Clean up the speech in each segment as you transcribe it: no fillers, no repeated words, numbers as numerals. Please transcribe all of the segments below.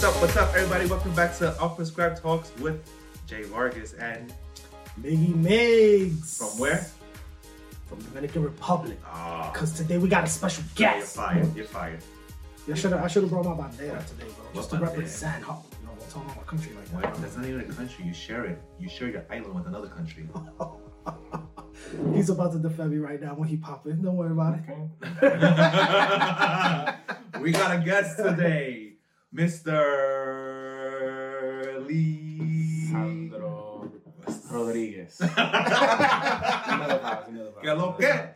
What's up, everybody? Welcome back to Unprescribed Talks with Jay Vargas and Miggy Migs. From where? From the Dominican Republic. Because today we got a special guest. Yeah, you're fired. I should have brought my bandera today, bro. Just to represent. How, you know, what's on my country like that? Well, that's not even a country. You share it. You share your island with another country. He's about to defend me right now when he pop in. Don't worry about it. We got a guest today, Mr. Lee Sandro Rodriguez. Another what up? Hey,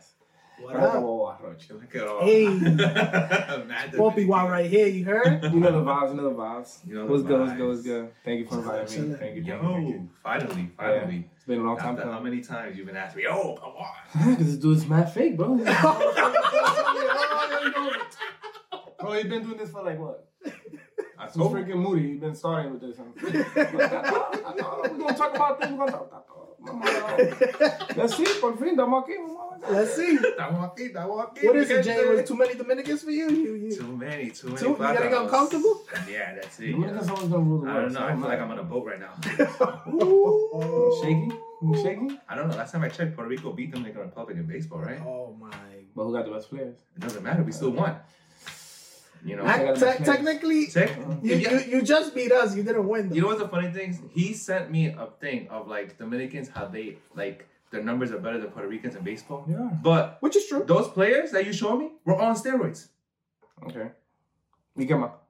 Poppy, while right here, you heard? You know the vibes, You know what's good, what's good. Thank you for inviting me. Thank you. Finally. Yeah. It's been a long time. How many times you've been asking me, oh, come on. Because this dude's mad fake, bro. Bro, you've been doing this for like what? I'm so freaking moody. You've been starting with this. We're going to talk about things. Let's see, por fin, estamos aquí. Let's see. What is it, Jay? Was it too many Dominicans for you? Too many. You getting uncomfortable? Yeah, that's it. Dominicans always gonna rule the world. I don't know. I feel like I'm on a boat right now. I'm shaking. I don't know. Last time I checked, Puerto Rico beat Dominican Republic in baseball, right? Oh my. But who got the best players? It doesn't matter. We still won. You know, technically, you just beat us. You didn't win. Though. You know what's the funny thing? He sent me a thing of like Dominicans, how they like their numbers are better than Puerto Ricans in baseball. Yeah, but which is true. Those players that you showed me were on steroids. Okay, we come up.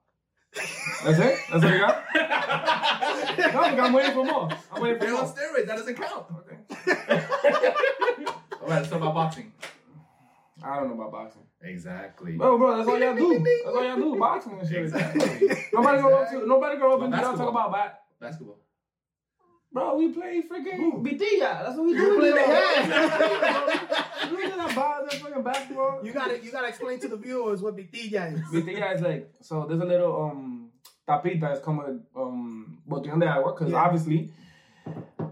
That's it. That's what you got. No, I'm waiting for more. They're on steroids. That doesn't count. Okay. All right. So about boxing. I don't know about boxing. Exactly. Bro, that's all y'all do. That's all y'all do. Boxing and shit. Exactly. Nobody go up and down talk about basketball. Bro, we play freaking Bitilla. That's what we do. You play the hand. We didn't buy that fucking basketball. You gotta explain to the viewers what Bitilla is. Bitilla is like, so there's a little tapita is come with botellón de agua, because obviously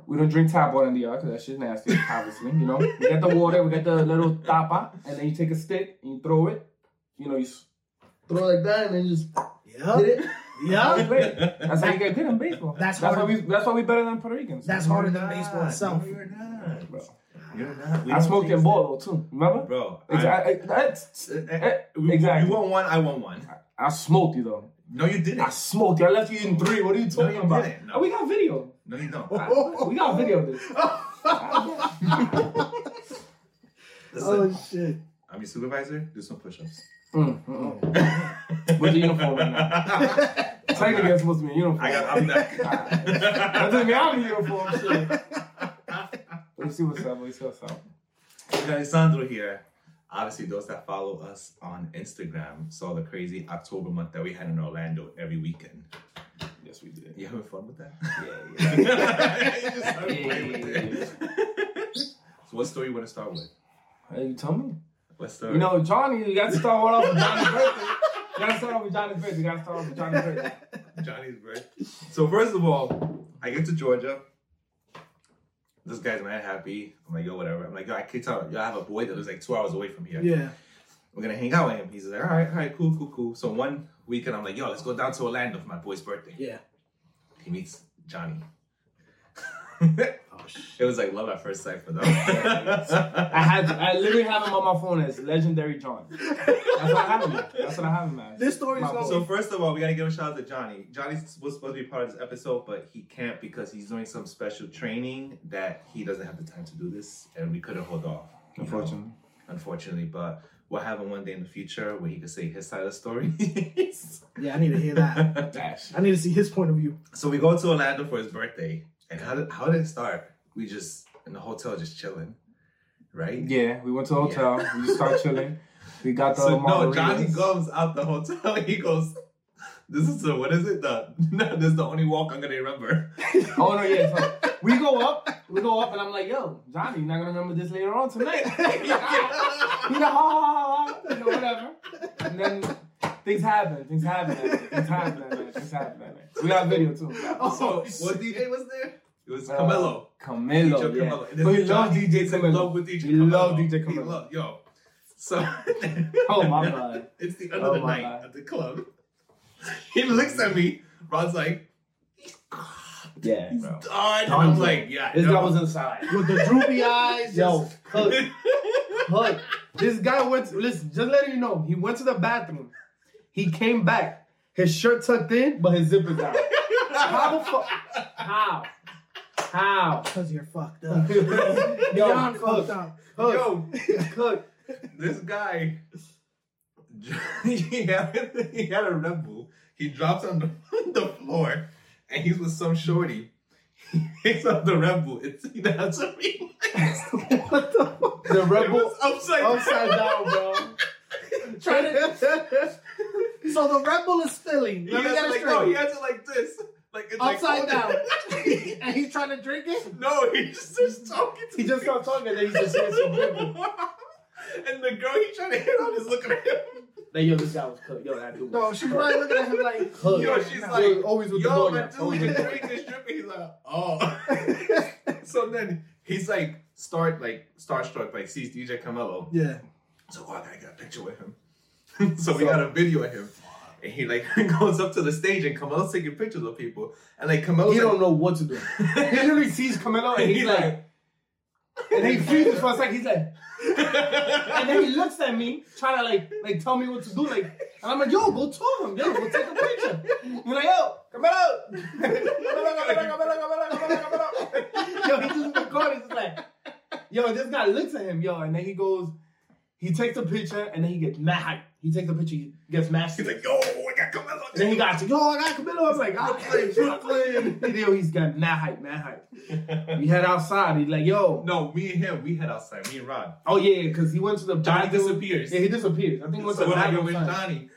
we don't drink tap water in the yard because that shit's nasty, obviously, you know? We get the water, we get the little tapa, and then you take a stick, and you throw it. You know, you throw it like that, and then you just hit it. Yeah. That's how you get good in baseball. That's why we're better than Puerto Ricans. That's harder than baseball itself. No, you're not, bro. You're not. I smoked in bolo, too. Remember? Bro. Exactly. You want one, I want one. I smoked you, though. No, you didn't. I smoked you. I left you in three. What are you talking about? No. Oh, we got video. No, you don't. We got video of this. Listen, shit. I'm your supervisor. Do some push-ups. With the uniform right now. Technically, I'm supposed to be in uniform. I'm back. That doesn't mean I'm in uniform. Shit. Let's see what's up. We got Sandro here. Obviously, those that follow us on Instagram saw the crazy October month that we had in Orlando every weekend. Yes, we did. You having fun with that? Yeah. You just started playing with it. So what story you want to start with? Hey, you tell me. What story? You know, Johnny, you got to start off with Johnny's birthday. Johnny's birthday. So first of all, I get to Georgia. This guy's mad happy. I'm like, yo, whatever. I'm like, yo, I kicked out. Yo, I have a boy that lives like 2 hours away from here. Yeah. We're going to hang out with him. He's like, all right, cool. So one weekend, I'm like, yo, let's go down to Orlando for my boy's birthday. Yeah. He meets Johnny. It was like love at first sight for them. I literally have him on my phone as Legendary John. That's what I have him at. This story's going. So first of all, we gotta give a shout out to Johnny. Johnny was supposed to be part of this episode, but he can't because he's doing some special training that he doesn't have the time to do this, and we couldn't hold off. Unfortunately, but we'll have him one day in the future where he can say his side of the story. Yeah, I need to hear that. Dash. I need to see his point of view. So we go to Orlando for his birthday. And how did it start? We just, in the hotel, just chilling, right? Yeah, we went to the hotel. Yeah. We just started chilling. We got the margaritas. No, Johnny goes out the hotel and he goes, this is the only walk I'm going to remember. Oh, no, yeah. So we go up and I'm like, yo, Johnny, you're not going to remember this later on tonight. He's like, you know, whatever. And then Things happen. We got video too. So what DJ was there? It was Camilo. Camilo. Yeah. So he loves DJ Camilo. Yo. So. Oh my God. It's the end of the night at the club. He looks at me. Rod's like, he's gone. Yeah. He's bro. Done. And I'm like, yeah. This guy was inside. With the droopy eyes. Yo, look. This guy went to, listen, just letting you know, he went to the bathroom. He came back. His shirt tucked in, but his zipper's out. How the fuck? How? Because you're fucked up. Yo, fucked up. Yo, look. This guy, he had a Red Bull. He drops on the floor, and he's with some shorty. He picks up the Red Bull. That's a replay. What the fuck? The Red Bull upside down, bro. Trying to. So the Red Bull is spilling. He has it like this. Like, it's upside down. And he's trying to drink it? No, he just starts talking to He just starts talking and then he just says some people. And the girl he's trying to hit on is looking at him. Like, yo, this guy was cooked. Yo, that dude No, she's probably looking at him like, cooked. Yo, she's like, always with yo, the dude, always the drink is dripping. He's like, oh. So then he's like, starstruck, like, sees DJ Camilo. Yeah. So, oh, I gotta get a picture with him. So we got a video of him. And he like goes up to the stage and Camilo's taking pictures of people. And like Camilo, he don't know what to do. He literally sees Camilo and he's like, and then he freezes for a second. He's like, and then he looks at me trying to like tell me what to do. Like, and I'm like, yo, go to him, yo, go take a picture. You're like, yo, Camilo, Camilo. Yo, he just recorded. He's like, yo, this guy looks at him, yo, and then he goes, he takes a picture and then he gets mad. He takes a picture, he gets mad. He's like, yo, I got Camilo. And then he got to, yo, I got Camilo. I was like, I'll play Brooklyn. Yo, he's got mad hype. We head outside. He's like, yo. No, me and him, we head outside. Me and Rod. Oh, yeah, because he went to the... Johnny disappears. Yeah, he disappears. I think he went to the... So when I go with Johnny.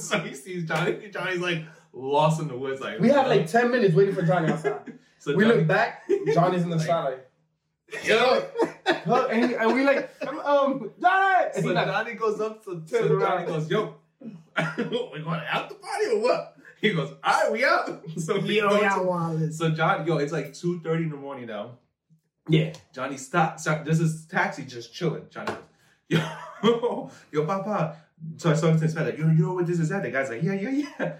So he sees Johnny. Johnny's like lost in the woods. Like, we had like 10 minutes waiting for Johnny outside. So we look back. Johnny's in the side. Yo, and we like, Johnny. So Johnny goes up to turn around. He goes, yo, we going out the party or what? He goes, all right, we out. So we go So Johnny, yo, it's like 2:30 in the morning now. Yeah, Johnny stops. So this is taxi just chilling. Johnny goes, yo, Papa. So I talked to his dad, like, yo, you know what this is at? The guy's like, yeah.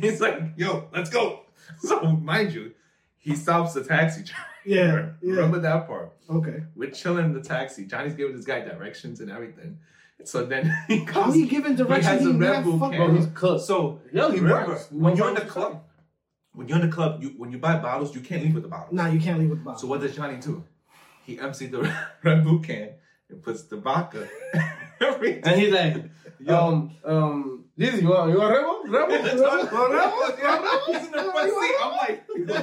He's like, yo, let's go. So mind you, he stops the taxi driver. Yeah. Remember that part. Okay. We're chilling in the taxi. Johnny's giving this guy directions and everything. So then he comes. How he giving directions? He has a Red Bull can. He's cooked. So yo, remember, when you're in the club, when you buy bottles, you can't leave with the bottles. No, you can't leave with the bottles. So what does Johnny do? He empties the Red Bull can and puts the vodka. And he's like, this is you are Rebel? He's in the front seat. I'm like,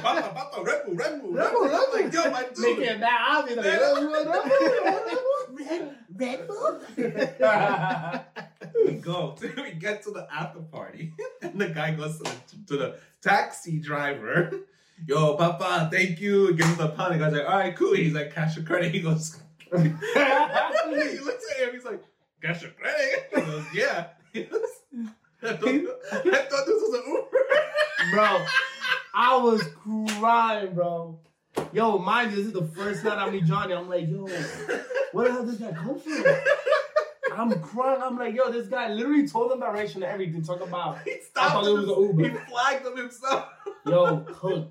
Papa, Rebel. Like, yo, my dude. Make it that obvious. Like, Rebel. We get to the after party, and the guy goes to the taxi driver. Yo, Papa, thank you. Give him the pound. The guy's like, all right, cool. He's like, cash or credit. He goes. He looks at him. He's like, cash or credit? He goes, yeah. I thought this was an Uber. Bro, I was crying, bro. Yo, mind you, this is the first night I meet Johnny. I'm like, yo, where the hell did this guy come from? I'm crying. I'm like, yo, this guy literally told him direction and everything. Talk about. He stopped. I thought it was an Uber. He flagged him himself. Yo, cook.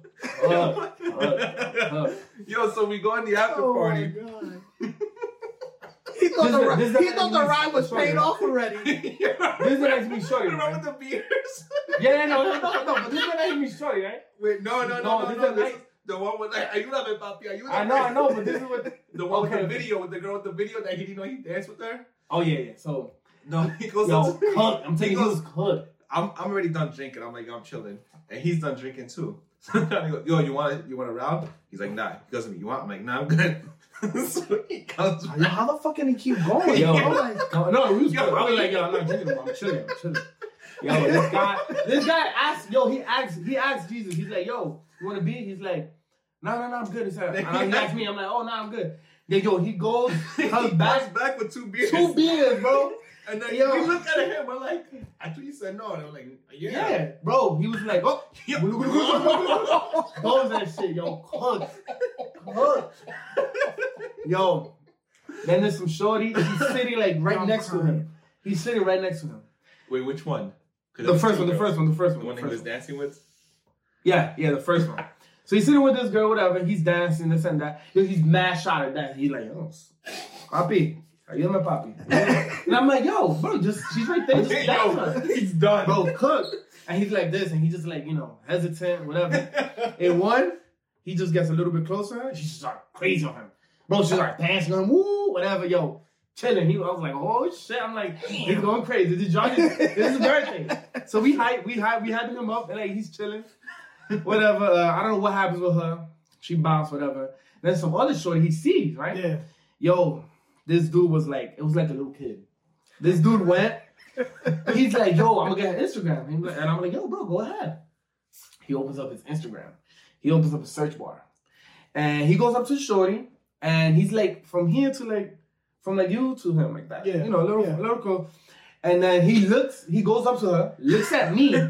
Yo, so we go in the after party. Oh, my God. He thought the ride was paid off already. This one has to be shorty. Remember the beers? Yeah, no. But this one has to be shorty, right? Wait, no. This is the one with like, you love it, papi. I know, but this is what the one with the video, with the girl with the video that he didn't know he danced with her. Oh yeah. So no, he goes. Yo, cut. I'm taking his cut. I'm already done drinking. I'm like, I'm chilling, and he's done drinking too. So he goes, yo, you want a round? He's like, nah. He goes, you want? I'm like, nah, I'm good. So he comes. Yo, how the fuck can he keep going? Yo, I'm like, I'm not drinking. I'm chilling. Yo, this guy asks. Yo, he asks Jesus. He's like, yo, you want a beer? He's like, no, I'm good. He said, he asked me. I'm like, oh, no, I'm good. Then yo, he goes, comes back with two beers, bro. And then yo, we look at him. We're like, I thought you said no. And I'm like, yeah, bro. He was like, oh, those that shit, yo, cook. Yo, then there's some shorty. He's sitting right next to him. Wait, which one? The first one. The one he was dancing with. Yeah, the first one. So he's sitting with this girl, whatever. He's dancing, this and that. He's mad shot at that. He's like, oh, Papi. Are you my papi? And I'm like, yo, bro, she's right there. Just yo, he's done. Bro, cook. And he's like this, and he's just like, hesitant, whatever. And one, he just gets a little bit closer. She's just like crazy on him. Bro, she's like dancing on him, woo, whatever, yo. Chilling. I was like, oh shit. I'm like, he's going crazy. This is birthday. So we hyping him up, and like he's chilling. Whatever. I don't know what happens with her. She bounced, whatever. And then some other shorty he sees, right? Yeah. Yo, this dude was like, it was like a little kid. This dude went. He's like, yo, I'm gonna get her Instagram. And I'm like, yo, bro, go ahead. He opens up his Instagram. He opens up his search bar. And he goes up to shorty, and he's like, from here to like, from like you to him, like that. Yeah. A little cool. And then he goes up to her, looks at me, and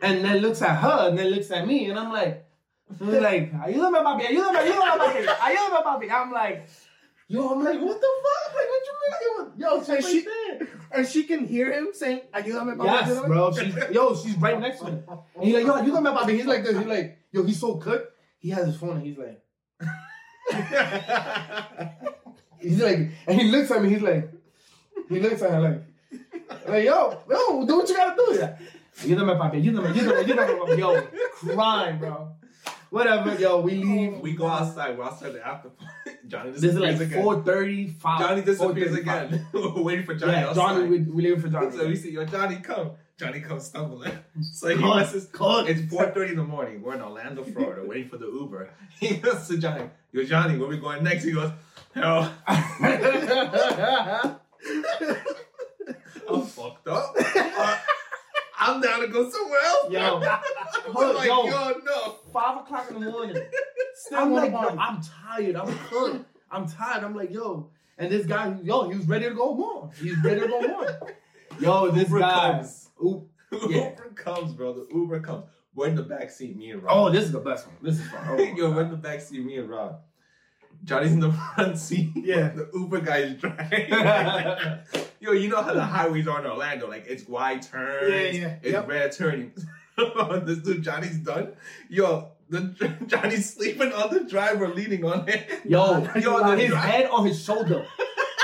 then looks at her, and then looks at me, and I'm like, Are you my papi? I'm like, what the fuck? Like, what you mean? Yo, so she said. And she can hear him saying, "Are you my papi?" Yes, bro. She's right next to him. And he's like, yo, are you my papi? He's like this. He's like, yo, he's so cooked. He has his phone and he's like, and he looks at me. He's like, he looks at her like, yo, do what you gotta do. Yeah. You know my papi. Yo, crying, bro. Whatever, yo, we leave. We go outside. We're outside the after party. Johnny disappears again. This is like 4:35. Johnny disappears again. We're waiting for Johnny outside. Johnny, we're leaving for Johnny. So we see, yo, Johnny, come. Johnny comes stumbling. So he messes. It's 4:30 in the morning. We're in Orlando, Florida, waiting for the Uber. He goes to Johnny. Yo, Johnny, where we going next? He goes, yo. I'm fucked up. I'm down to go somewhere else. Yo, I'm like, yo, no. 5 o'clock in the morning. I'm like, no, I'm tired. I'm cooked. I'm tired. I'm like, yo. And this guy, he was ready to go home. Yo, this guy. Uber comes, bro. The Uber comes. We're in the backseat, me and Rob. Oh, this is the best one. This is fun. Oh, yo, we're in the backseat, me and Rob. Johnny's in the front seat. Yeah. The Uber guy is driving. Yo, you know how the highways are in Orlando. Like, it's wide turns. Yeah. It's red turning. This dude, Johnny's done. Yo, Johnny's sleeping on the driver, leaning on it. Yo, his head on his shoulder.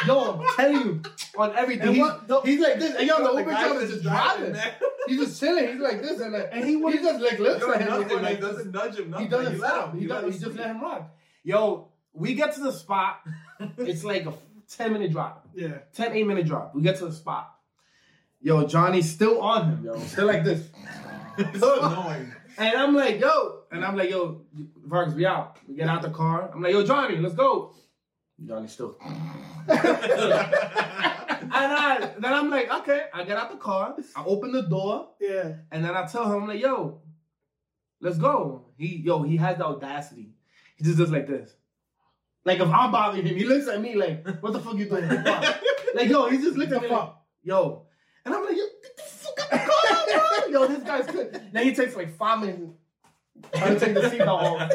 Yo, I'm telling you, on everything. He's like this. And yo, the Uber driver is just driving. He's just chilling. He's like this. And he just like looks at him. He doesn't nudge him. Nothing. He doesn't stop. He just let him rock. Yo, we get to the spot. It's like a 10-minute drive. Yeah. 8-minute drive. We get to the spot. Yo, Johnny's still on him, yo. Still like this. It's annoying. And I'm like, yo, Vargas, we out. We get out the car. I'm like, yo, Johnny, let's go. Johnny's still. Then I'm like, okay. I get out the car. I open the door. Yeah. And then I tell him, I'm like, yo, let's go. He has the audacity. He just does like this. Like, if I'm bothering him, he looks at me like, what the fuck you doing? Like, yo, he just looks at me like, yo. And I'm like, yo, get the fuck out of the car, bro. Yo, this guy's good. Now he takes like 5 minutes trying to take the seatbelt off.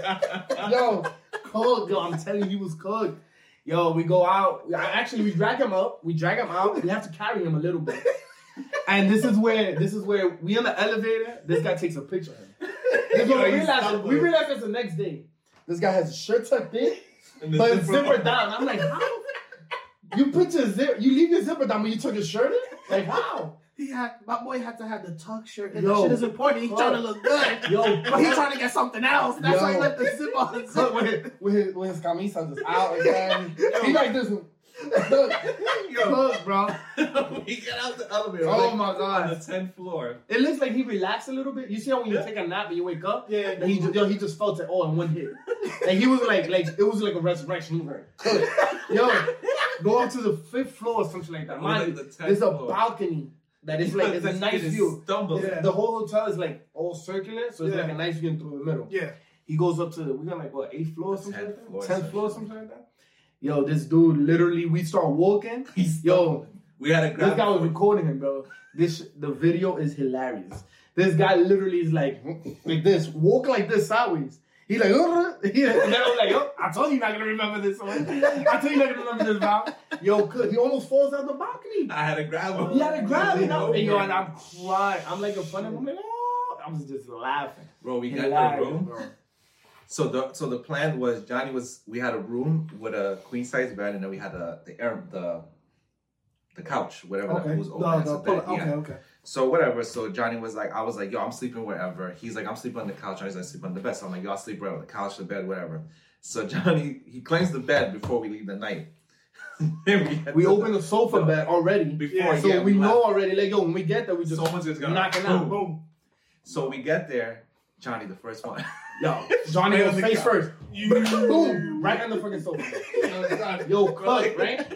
Yo, cold. Yo, I'm telling you, he was cold. Yo, we go out. Actually, we drag him up. We drag him out. We have to carry him a little bit. And this is where we in the elevator. This guy takes a picture of him. We realize that's the next day. This guy has his shirt tucked in. But it's zipper down. I'm like, how? You put your zipper, you leave your zipper down when you took your shirt in? Like, how? My boy had to have the tuck shirt. And that shit is important. He's trying to look good. Yo, but he's trying to get something else. That's why he left the zip on his zipper. When his camisas is out again. He like this one. Look, bro. We get out the elevator. Oh like, my god, on the 10th floor. It looks like he relaxed a little bit. You see how when you take a nap and you wake up, and he just felt it all in one hit. And he was like it was like a resurrection. Yo, go up to the 5th floor or something like that. Mind like the there's a balcony that is like it's a nice view. Yeah. The whole hotel is like all circular, so it's like a nice view through the middle. Yeah. He goes up to we're like what 8th floor or something like that, 10th floor or something like that. Yo, this dude literally, we start walking. We had a grab. This guy was recording him, bro. The video is hilarious. This guy literally is like this, walking like this sideways. He's like, and then I'm like, yo, I told you not gonna remember this one. I told you not gonna remember this, bro. Yo, he almost falls out the balcony. I had to grab him. You had to grab him, and I'm crying. I'm like in front of him, like, oh. I was just laughing. Bro, we got the room, bro. So the plan was we had a room with a queen size bed, and then we had the couch, whatever that was open. Okay. So whatever. So Johnny was like, I was like, yo, I'm sleeping wherever. He's like, I'm sleeping on the couch. I was like, sleep on the bed. So I'm like, y'all sleep wherever, the couch, the bed, whatever. So Johnny, he claims the bed before we leave the night. we opened the sofa bed already. So we know already. Like, yo, when we get there, we just someone's gonna knock it out. Boom. So we get there. Johnny, the first one. Yo, Johnny goes face first. Boom! Right on the fucking sofa. Yo, cut, right?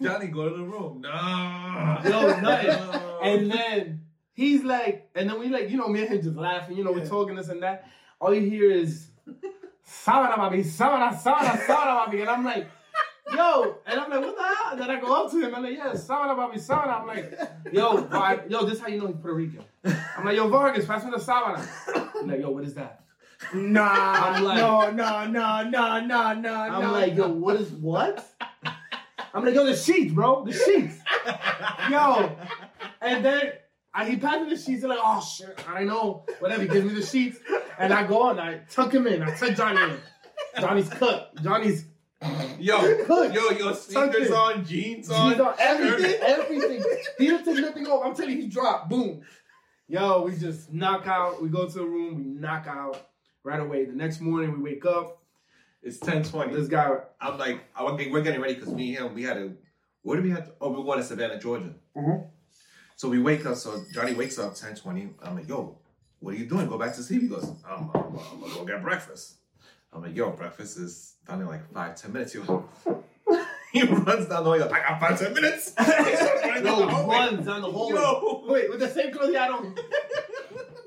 Johnny, go to the room. Nah. Yo, nothing. And then he's like, and then we like, you know, me and him just laughing. You know, we're talking this and that. All you hear is, "Sabana, baby, sabana, sabana, sabana, baby." And I'm like, yo, and I'm like, what the hell? And then I go up to him. I'm like, yeah, sabana, baby, sabana. I'm like, yo, this is how you know he's Puerto Rican. I'm like, yo, Vargas, pass me the sabana. I'm like, yo, what is that? Nah, I'm like, no. I'm like, yo, what is what? I'm like, yo, the sheets, bro, the sheets. Yo, and then he passes me the sheets. And like, oh shit, I don't know, whatever. He gives me the sheets, and I go and I tuck him in. I tuck Johnny in. Johnny's cooked. Johnny's. Yo, sneakers on, jeans on, everything. He didn't take nothing off. I'm telling you, he dropped. Boom. Yo, we just knock out. We go to the room. We knock out right away. The next morning, we wake up. It's 10:20. This guy, I'm like, we're getting ready because me and him, we were going to Savannah, Georgia. Mm-hmm. So we wake up. So Johnny wakes up 10:20. I'm like, yo, what are you doing? Go back to sleep. He goes, I'm going to go get breakfast. I'm like, yo, breakfast is done in like 5-10 minutes. He runs down the hall. He goes, I got 5-10 minutes. Runs down the hallway. Wait, with the same clothes he had on.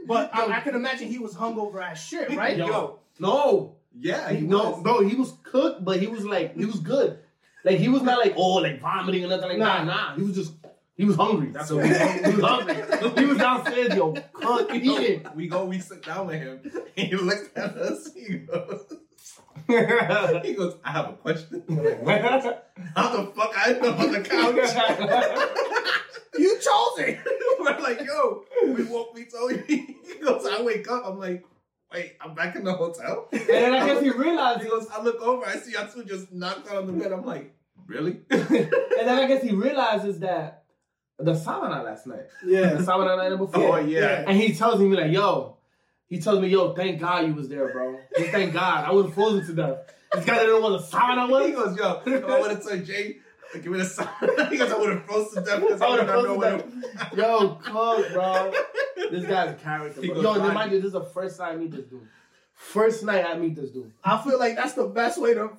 But I could imagine he was hungover as shit, right? Yo. No. Yeah, he was. Bro, he was cooked, but he was like, he was good. Like, he was not like, vomiting or nothing like that. Nah. He was just, he was hungry. That's what he was hungry. He was downstairs, yo, cooked, eating. We sit down with him, and he looks at us, he goes... He goes, I have a question. How the fuck I end up on the couch? You chose it. We're like, yo, we told you. He goes, I wake up. I'm like, wait, I'm back in the hotel? And then I guess he realized. He goes, I look over. I see Yatsu just knocked out on the bed. I'm like, really? And then I guess he realizes that the sauna last night. Yeah. The sauna night before. Oh, yeah. And he tells me, like, He tells me, yo, thank God you was there, bro. Just thank God. I wasn't frozen to death. This guy didn't know what a sauna was. He goes, yo, if I would have told Jay, give me the sauna. He goes, I would have frozen to death because I would have known what it was. Yo, cook, bro. This guy's a character, bro. Yo, mind you, this is the first time I meet this dude. First night I meet this dude. I feel like that's the best way to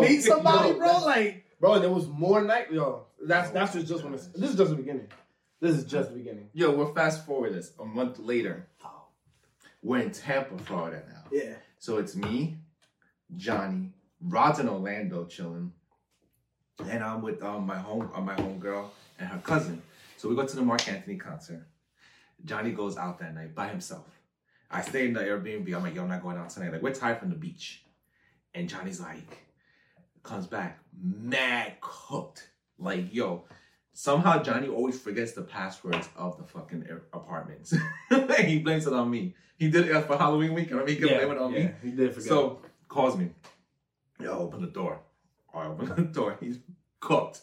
meet somebody, bro. Like, bro, there was more night. Yo, that's just when it's... This is just the beginning. Yo, we're fast forward this. A month later... We're in Tampa, Florida now. Yeah. So it's me, Johnny, Rod's in Orlando chilling, and I'm with my homegirl and her cousin. So we go to the Marc Anthony concert. Johnny goes out that night by himself. I stay in the Airbnb. I'm like, yo, I'm not going out tonight. Like, we're tired from the beach. And Johnny's like, comes back, mad cooked. Like, yo. Somehow Johnny always forgets the passwords of the fucking apartments. He blames it on me. He did it for Halloween week, and he could blame it on me. He did forget. So calls me. Yo, open the door. I open the door. He's cooked.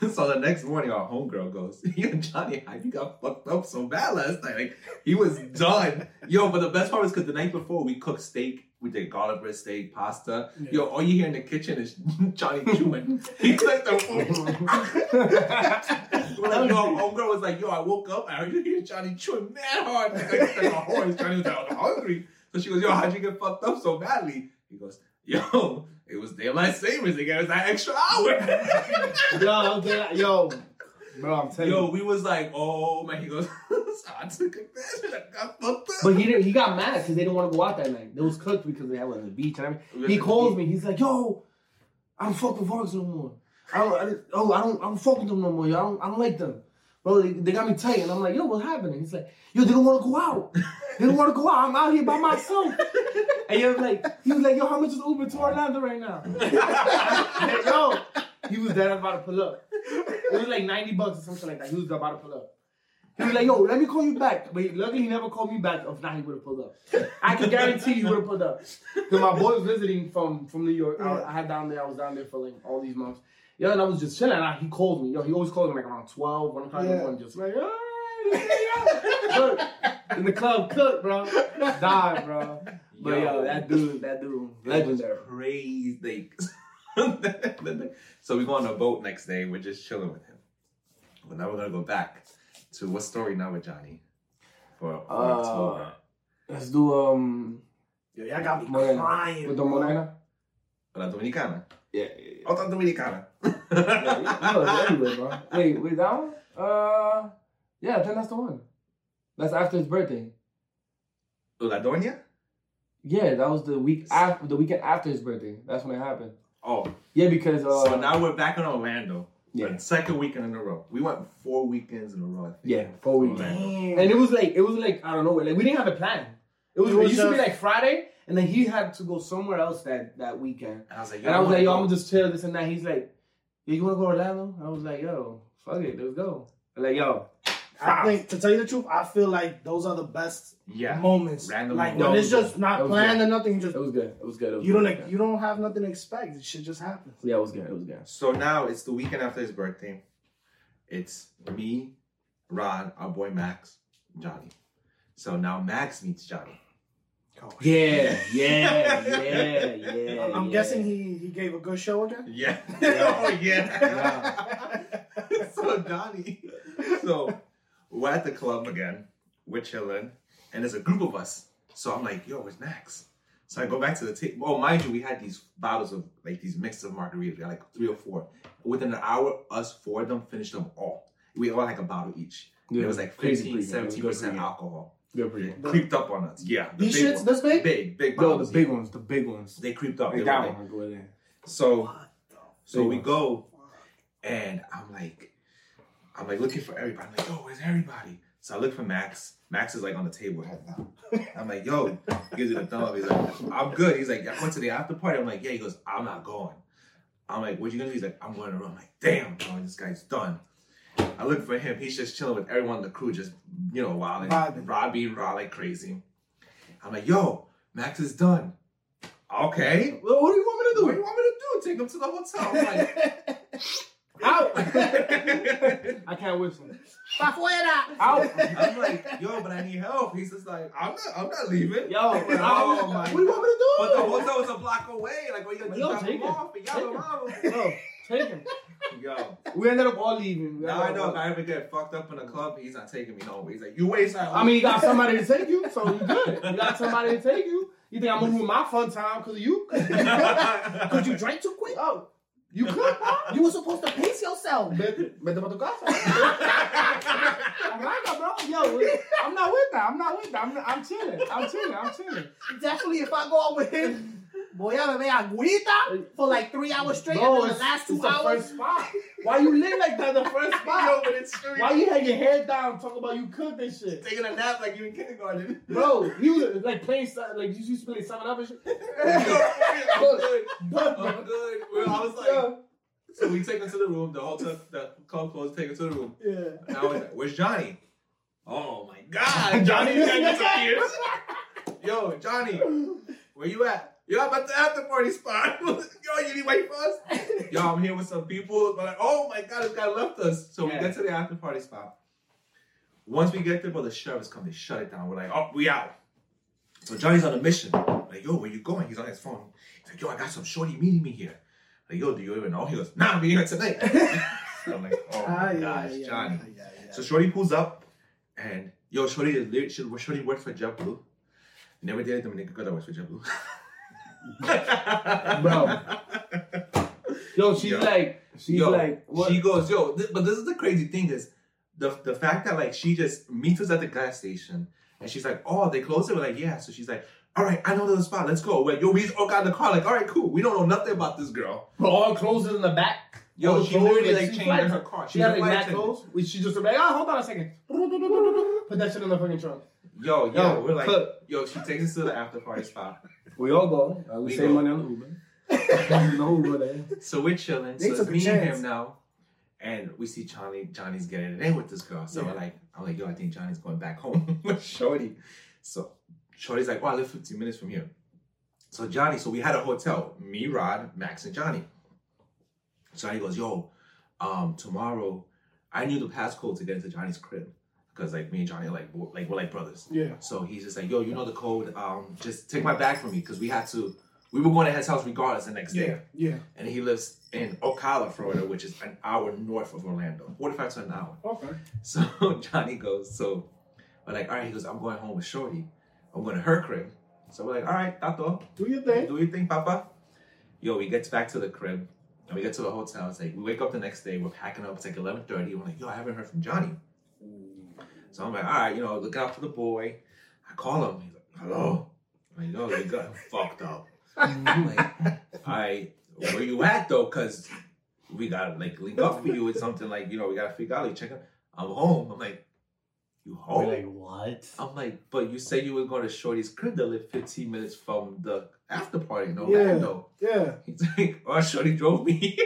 So the next morning, our homegirl goes, "Yo, Johnny, you got fucked up so bad last night. Like, he was done." Yo, but the best part was because the night before we cooked steak. We did garlic bread steak, pasta. Yeah. Yo, all you hear in the kitchen is Johnny chewing. He's like the food. Like, homegirl was like, yo, I woke up. I already hear Johnny chewing mad hard. Like a horse. Johnny was like, I'm hungry. So she goes, yo, how'd you get fucked up so badly? He goes, yo, it was daylight savings. They gave us that extra hour. Bro, I'm telling you. Yo, we was like, oh, man. He goes, I took a bed and I got fucked up. But he got mad because they didn't want to go out that night. They was cooked because they were on the beach. And he calls me. He's like, yo, I don't fuck with Vargas no more. I don't fuck with them no more. Yo, I don't like them. Bro, they got me tight. And I'm like, yo, what's happening? He's like, yo, they don't want to go out. I'm out here by myself. And he was like, yo, how much is Uber to Orlando right now? Yo, he was about to pull up. It was like $90 or something like that. He was about to pull up. He was like, yo, let me call you back. But luckily he never called me back. If not, he would have pulled up. I can guarantee he would have pulled up. Because my boy was visiting from New York. I was down there for like all these months. Yeah, and I was just chilling. He called me. Yo, he always calls me like around 12, 1 o'clock in the morning. Just like, in the club, cook, bro. Die, bro. But yo, that dude. Legendary. Crazy. So we go on a boat next day. We're just chilling with him. Well, now we're going to go back to what story now with Johnny for October. Let's do, Yo, y'all got me crying. With the Morena? La Dominicana? Yeah. Otra Dominicana. Bro. Wait, that one? Yeah, I think that's the one. That's after his birthday. La Doña? Yeah, that was the weekend after his birthday. That's when it happened. Oh. Yeah, because... So now we're back in Orlando. Yeah. Second weekend in a row. We went 4 weekends in a row, I think. Yeah, 4 weekends. Damn. And it was like, I don't know, like we didn't have a plan. It used to be like Friday, and then he had to go somewhere else that weekend. And I was like, yo, I'm going to just chill, this and that. He's like, yo, you want to go to Orlando? I was like, yo, fuck it, let's go. I'm like, yo. I think, to tell you the truth, I feel like those are the best moments. Random like when it's just not planned or nothing. It was good. It was good. You don't have nothing to expect. Shit just happens. Yeah, it was good. It was good. So now it's the weekend after his birthday. It's me, Ron, our boy Max, Johnny. So now Max meets Johnny. Oh, yeah. I'm guessing he gave a good show again. Yeah. Oh yeah. So Johnny. So. We're at the club again. We're chilling. And there's a group of us. So I'm like, yo, where's Max? So I go back to the table. Oh, mind you, we had these bottles of, like, these mixes of margaritas. We had, like, 3 or 4. Within an hour, us 4 of them finished them all. We all had, like, a bottle each. Yeah. It was, like, 15, 17% alcohol. Creeped up on us. Yeah. These shits this big? Big bottles. The big ones. The big ones. They creeped up. So we go. And I'm like looking for everybody. I'm like, yo, where's everybody? So I look for Max. Max is like on the table. I'm like, yo, he gives me the thumb up. He's like, I'm good. He's like, I went to the after party. I'm like, yeah. He goes, I'm not going. I'm like, what you gonna do? He's like, I'm going to run. I'm like, damn, bro, this guy's done. I look for him. He's just chilling with everyone in the crew, just, you know, wilding. Robbie like crazy. I'm like, yo, Max is done. Okay. Well, what do you want me to do? What do you want me to do? Take him to the hotel. I'm like, out! I can't whistle. Out! I'm like, yo, but I need help. He's just like, I'm not leaving. Yo, what do you want me to do? But the hotel is a block away. Like, what you gonna drop him off? Yo, take him. Yo, we ended up all leaving. Now I know if I ever get fucked up in a club, he's not taking me nowhere. He's like, you waste time. I mean, you got somebody to take you, so you good. You got somebody to take you. You think I'm gonna ruin my fun time because of you? Because you drank too quick? Oh. You could, bro. You were supposed to pace yourself. Better about the gossip. I'm like, bro. Yo, I'm not with that. I'm chilling. Definitely, if I go out with him, boy, I be agüita for like 3 hours straight. No, and then the last 2 hours. First spot. Why you live like that? The first spot. Yo, but why you had your head down talking about you cooked and shit? Taking a nap like you in kindergarten. Bro, you was like playing, like you used to play 7-Up and shit. I'm good. Well, I was like, so we take him to the room. The whole time, the club closed, take him to the room. Yeah. And I was like, where's Johnny? Oh my God. Johnny's got disappears. Yo, Johnny, where you at? Yo, I'm at the after party spot. Yo, you need wait for us? Yo, I'm here with some people. But like, oh my God, this guy left us. So we get to the after party spot. Once we get there, the sheriff's come. They shut it down. We're like, oh, we out. So Johnny's on a mission. I'm like, yo, where you going? He's on his phone. He's like, yo, I got some shorty meeting me here. I'm like, yo, do you even know? He goes, nah, I'm meeting her tonight. I'm like, oh my gosh, Johnny. Yeah. So shorty pulls up, and yo, shorty works for JetBlue. Never dated a Dominican girl that works for JetBlue. Bro, yo, she's like, what? She goes, yo. But this is the crazy thing is, the fact that like she just meets us at the gas station and she's like, oh, they closed it. We're like, yeah. So she's like, all right, I know the spot. Let's go. Wait, yo, we all got in the car. Like, all right, cool. We don't know nothing about this girl. But all clothes in the back. Yo, she literally like changed in her car. She had like back clothes. She just like, oh, hold on a second. Put that shit in the fucking trunk. Yo, we're like, yo, she takes us to the after party spot. We all go. We save money on Uber. No Uber there. So we're chilling. So it's me and him now. And we see Johnny's getting it in with this girl. So yeah. I'm like, yo, I think Johnny's going back home with Shorty. So Shorty's like, oh, I live 15 minutes from here. So Johnny, so we had a hotel, me, Rod, Max, and Johnny. Johnny goes, yo, tomorrow, I knew the passcode to get into Johnny's crib. Because like me and Johnny are we're like brothers. Yeah. So he's just like, yo, you know the code, just take my bag from me. Because we were going to his house regardless the next day. Yeah. And he lives in Ocala, Florida, which is an hour north of Orlando. 45 to an hour. Okay. So Johnny goes, so we're like, all right, he goes, I'm going home with Shorty. I'm going to her crib. So we're like, all right, Tato. Do your thing, Papa. Yo, we get back to the crib. And we get to the hotel. It's like, we wake up the next day. We're packing up. It's like 11:30. We're like, yo, I haven't heard from Johnny. So I'm like, all right, you know, look out for the boy. I call him. He's like, hello. I'm like, yo, you got him fucked up. I'm like, all right, where you at, though? Because we got to, link up for you with something. Like, you know, we got to figure out. Like, check out. I'm home. I'm like, you home? We're like, what? I'm like, but you said you were going to Shorty's crib that lived 15 minutes from the after party. No, yeah, no. Yeah. He's like, oh, Shorty drove me.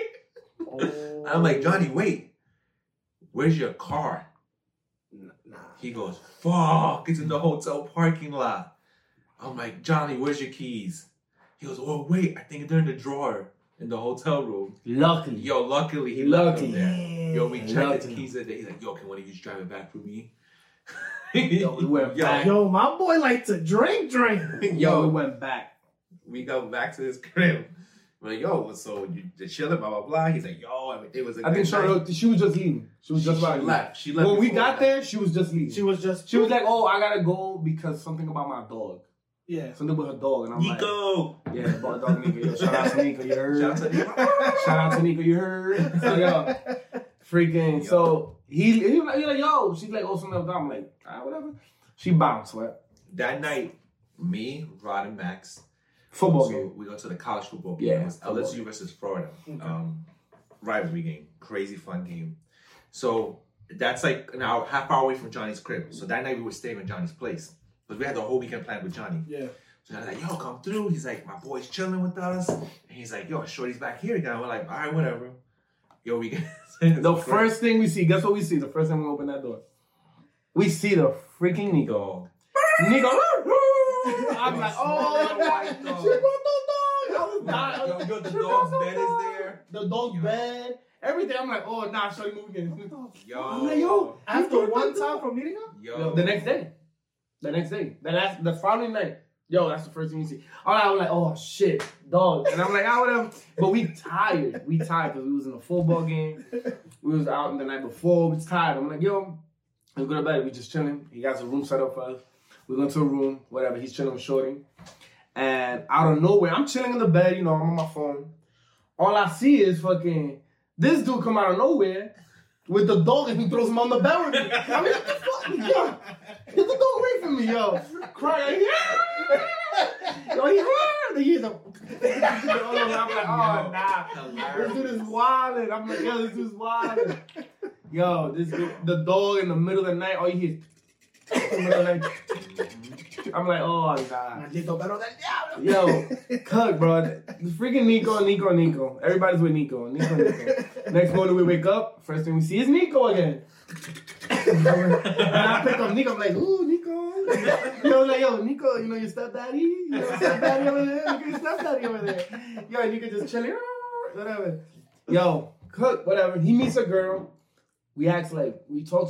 Oh. I'm like, Johnny, wait. Where's your car? Nah. He goes, fuck, it's in the hotel parking lot. I'm like, Johnny, where's your keys? He goes, oh, wait, I think they're in the drawer in the hotel room. Luckily. Yo, luckily, he left them there. Yeah. Yo, we checked his keys that day. He's like, yo, can one of you drive it back for me? Yo, we went back. Yo, my boy likes to drink. Yo, we went back. We go back to his crib. We're like, yo, so you're chilling, blah, blah, blah. He's like, yo, everything was a good night. I think she was just leaving. She was just about left. She left. When we got there, she was just leaving. She was like, oh, I gotta go because something about my dog. Yeah. Something with her dog. And I'm Nico. Like, yeah, about dog Nico. Yo, shout out to Nico, you heard? So, yo, freaking. Yo. So he was like, yo. She's like, oh, something about. I'm like, all right, whatever. She bounced, right? That night, me, Rod, and Max. Football game. We go to the college football game. Yeah, it was LSU versus Florida. Okay. Rivalry game. Crazy fun game. So that's like an hour, half hour away from Johnny's crib. So that night we were staying at Johnny's place. Because we had the whole weekend planned with Johnny. Yeah. So I was like, yo, come through. He's like, my boy's chilling with us. And he's like, yo, Shorty's back here again. We're like, all right, whatever. Yo, we get... the first thing we see, guess what we see? The first time we open that door. We see the freaking Nico. I'm like, oh, my God. She brought the dog. I was dying. Yo, the dog's bed is there. The dog's bed. Everything. I'm like, oh, nah, Shorty moved in. Yo. I'm like, yo, after one time from meeting her? Yo. The next day. The following night. Yo, that's the first thing you see. All right, I'm like, oh, shit, dog. And I'm like, I whatever. But we tired. Because we was in a football game. We was out the night before. We was tired. I'm like, yo, let's go to bed. We just chilling. He got some room set up for us. We went to a room, whatever. He's chilling with Shorty. And out of nowhere, I'm chilling in the bed. You know, I'm on my phone. All I see is fucking this dude come out of nowhere with the dog and he throws him on the bed with me. I mean, what the fuck? Yo, get the dog away from me, yo. Crying. Yo, he heard. He's like, oh, nah. This dude is wildin'. I'm like, yo, this dude's wildin'. Yo, this dude, the dog in the middle of the night, all you hear is... I'm like, oh god. Yo, cut, bro. Freaking Nico. Everybody's with Nico. Next morning we wake up, first thing we see is Nico again. And I pick up Nico, I'm like, ooh, Nico. Yo, like, yo, Nico, you know your stepdaddy? Your stepdaddy over there. Yo, and Nico just chilling, whatever. Yo, cut, whatever. He meets a girl. We talked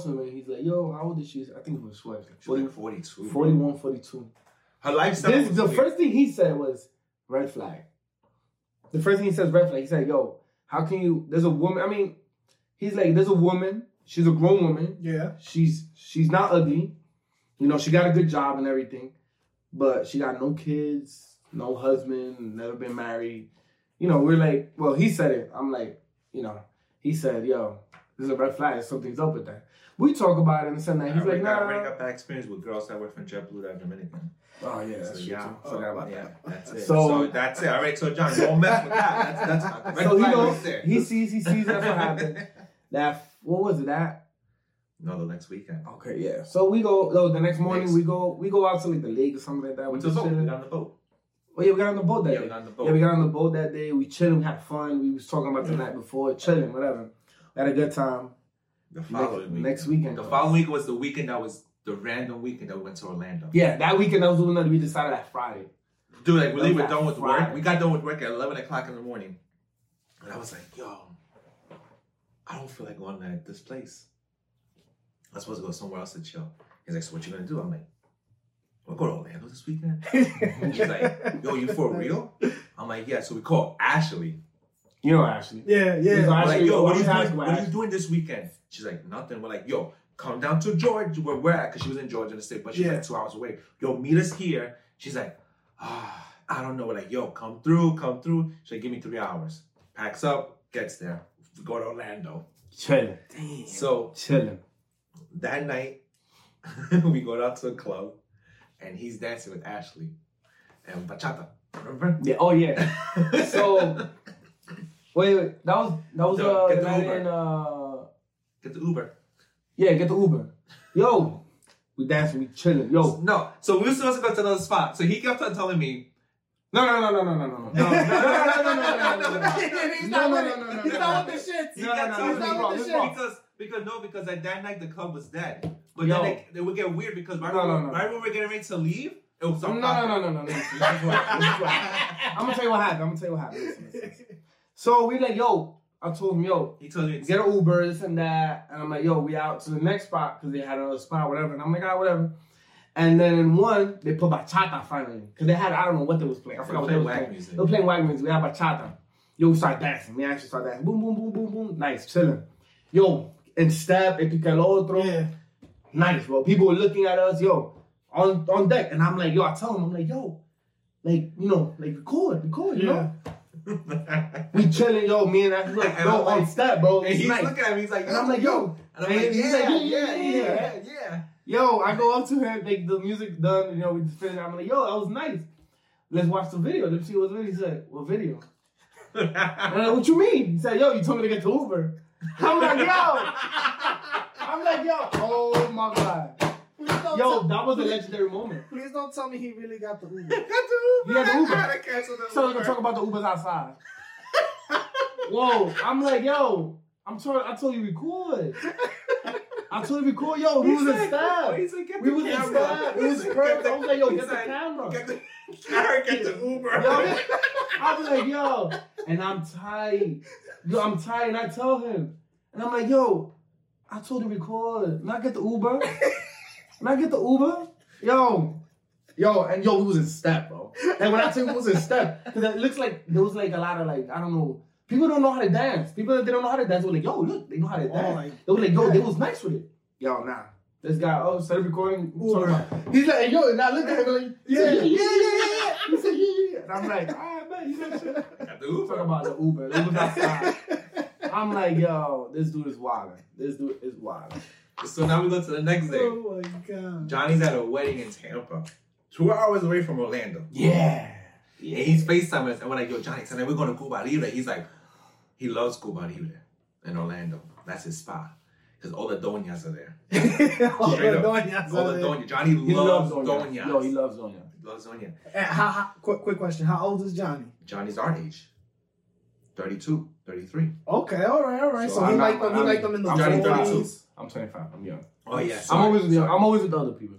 to him, and he's like, yo, how old is she? I think it was 12. She was 42. 41, 42. Her lifestyle was the weird. First thing he said was, red flag. He said, yo, how can you... There's a woman... I mean, he's like, there's a woman. She's a grown woman. Yeah. She's not ugly. You know, she got a good job and everything. But she got no kids, no husband, never been married. You know, we're like... Well, he said it. I'm like, you know... He said, yo... This is a red flag. Something's up with that. We talk about it and send that. He's like, nah. I already got that experience with girls that work from JetBlue that are Dominican. Oh, yeah. So, yeah. I forgot about that. That's it. So that's it. All right. So, John, don't mess with that. That's red flag goes there. He sees that's what happened. What was it? The next weekend. Okay, yeah. So we go, the next morning, we go out to the lake or something like that. We got on the boat. Oh, yeah, we got on the boat that day. We got on the boat that day. We chilling, had fun. We was talking about the night before, chilling, whatever. had a good time. The following week. Next weekend. The following week was the weekend that was the random weekend that we went to Orlando. Yeah, that weekend that was the one that we decided that Friday. Dude, like, we were done with work. We got done with work at 11 o'clock in the morning. And I was like, yo, I don't feel like going to this place. I'm supposed to go somewhere else to chill. He's like, so what you going to do? I'm like, we'll go to Orlando this weekend. He's like, yo, you for real? I'm like, yeah. So we called Ashley. You know Ashley. Yeah, yeah. Like, Ashley, yo, what are you doing this weekend? She's like, nothing. We're like, yo, come down to Georgia where we're at, because she was in Georgia in the state, but she's like 2 hours away. Yo, meet us here. She's like, ah, oh, I don't know. We're like, yo, come through. She's like, give me 3 hours. Packs up, gets there. We go to Orlando. Chilling. Damn. So chilling. That night, we go out to a club, and he's dancing with Ashley and bachata. Remember? Yeah. Oh yeah. So wait. That was get the Uber. Yeah, get the Uber. Yo, we dancing, we chilling. Yo, no. So we were supposed to go to another spot. So he kept on telling me, no. He's not with the shit. Because at that night the club was dead. But yo, then it would get weird because right when we were getting ready to leave, it was on fire. No. I'm gonna tell you what happened. Listen. So we like, yo, I told him, yo, he told me get an Uber, this and that, and I'm like, yo, we out to the next spot because they had another spot, whatever. And I'm like, ah, whatever. And then in one, they put bachata finally because they had, I don't know what they was playing. I forgot what they was playing. Music. They were playing wag music. We had bachata. Yo, we started dancing. We actually started dancing. Boom, boom, boom, boom, boom. Nice, chilling. Yo, and step, el pica el otro. Yeah. Nice, bro. People were looking at us, yo, on deck. And I'm like, yo, I tell him, I'm like, yo, like, you know, like, record, you know? We chilling, yo, me and I, like, yo, on step, bro. And he's looking at me, he's like, and I'm like, yo. And I'm like, yeah. Yo, I go up to him, like, the music's done, you know, we finish. I'm like, yo, that was nice. Let's watch the video. Let's see what's video. He said, what video? And I'm like, what you mean? He said, yo, you told me to get to Uber. I'm like, yo, oh my God. Yo, that was a legendary moment. Please don't tell me he really got the Uber. He got the Uber. I gotta cancel the Uber. So we're gonna talk about the Ubers outside. Whoa, I'm like, yo, I told you record. I told you record, yo, we was in staff. We was in staff. We was first. I was like, yo, get the camera. Get the Uber. Yo, I was like, yo, and I'm tight. Yo, I'm tight, and I tell him. And I'm like, yo, I told you record. And I get the Uber. Yo, and yo, we was in step, bro. And when I tell you we was in step, because it looks like there was like a lot of like, I don't know, people don't know how to dance. People that they don't know how to dance were like, yo, look, they know how to dance. They were like, yo, they was nice with it. Yo, nah. This guy, oh, started recording. Uber. He's like, yo, and I looked at him like, yeah. He said, yeah. And I'm like, all right, man, you know shit. Got the Uber. Talk about the Uber. The Uber's outside. I'm like, yo, this dude is wild. So now we go to the next day. Oh my God. Johnny's at a wedding in Tampa, 2 hours away from Orlando. Yeah. And he's FaceTiming us, and we're like, yo, Johnny, tonight we're going to Cuba Libre. He's like, he loves Cuba Libre in Orlando. That's his spot. Because all the doñas are there. All the doñas. Johnny loves doñas. No, he loves doñas. Quick question. How old is Johnny? Johnny's our age. 32, 33. Okay, all right. So he liked them in the 30s. I'm 25. I'm young. Oh yeah. Sorry. I'm always with the other people.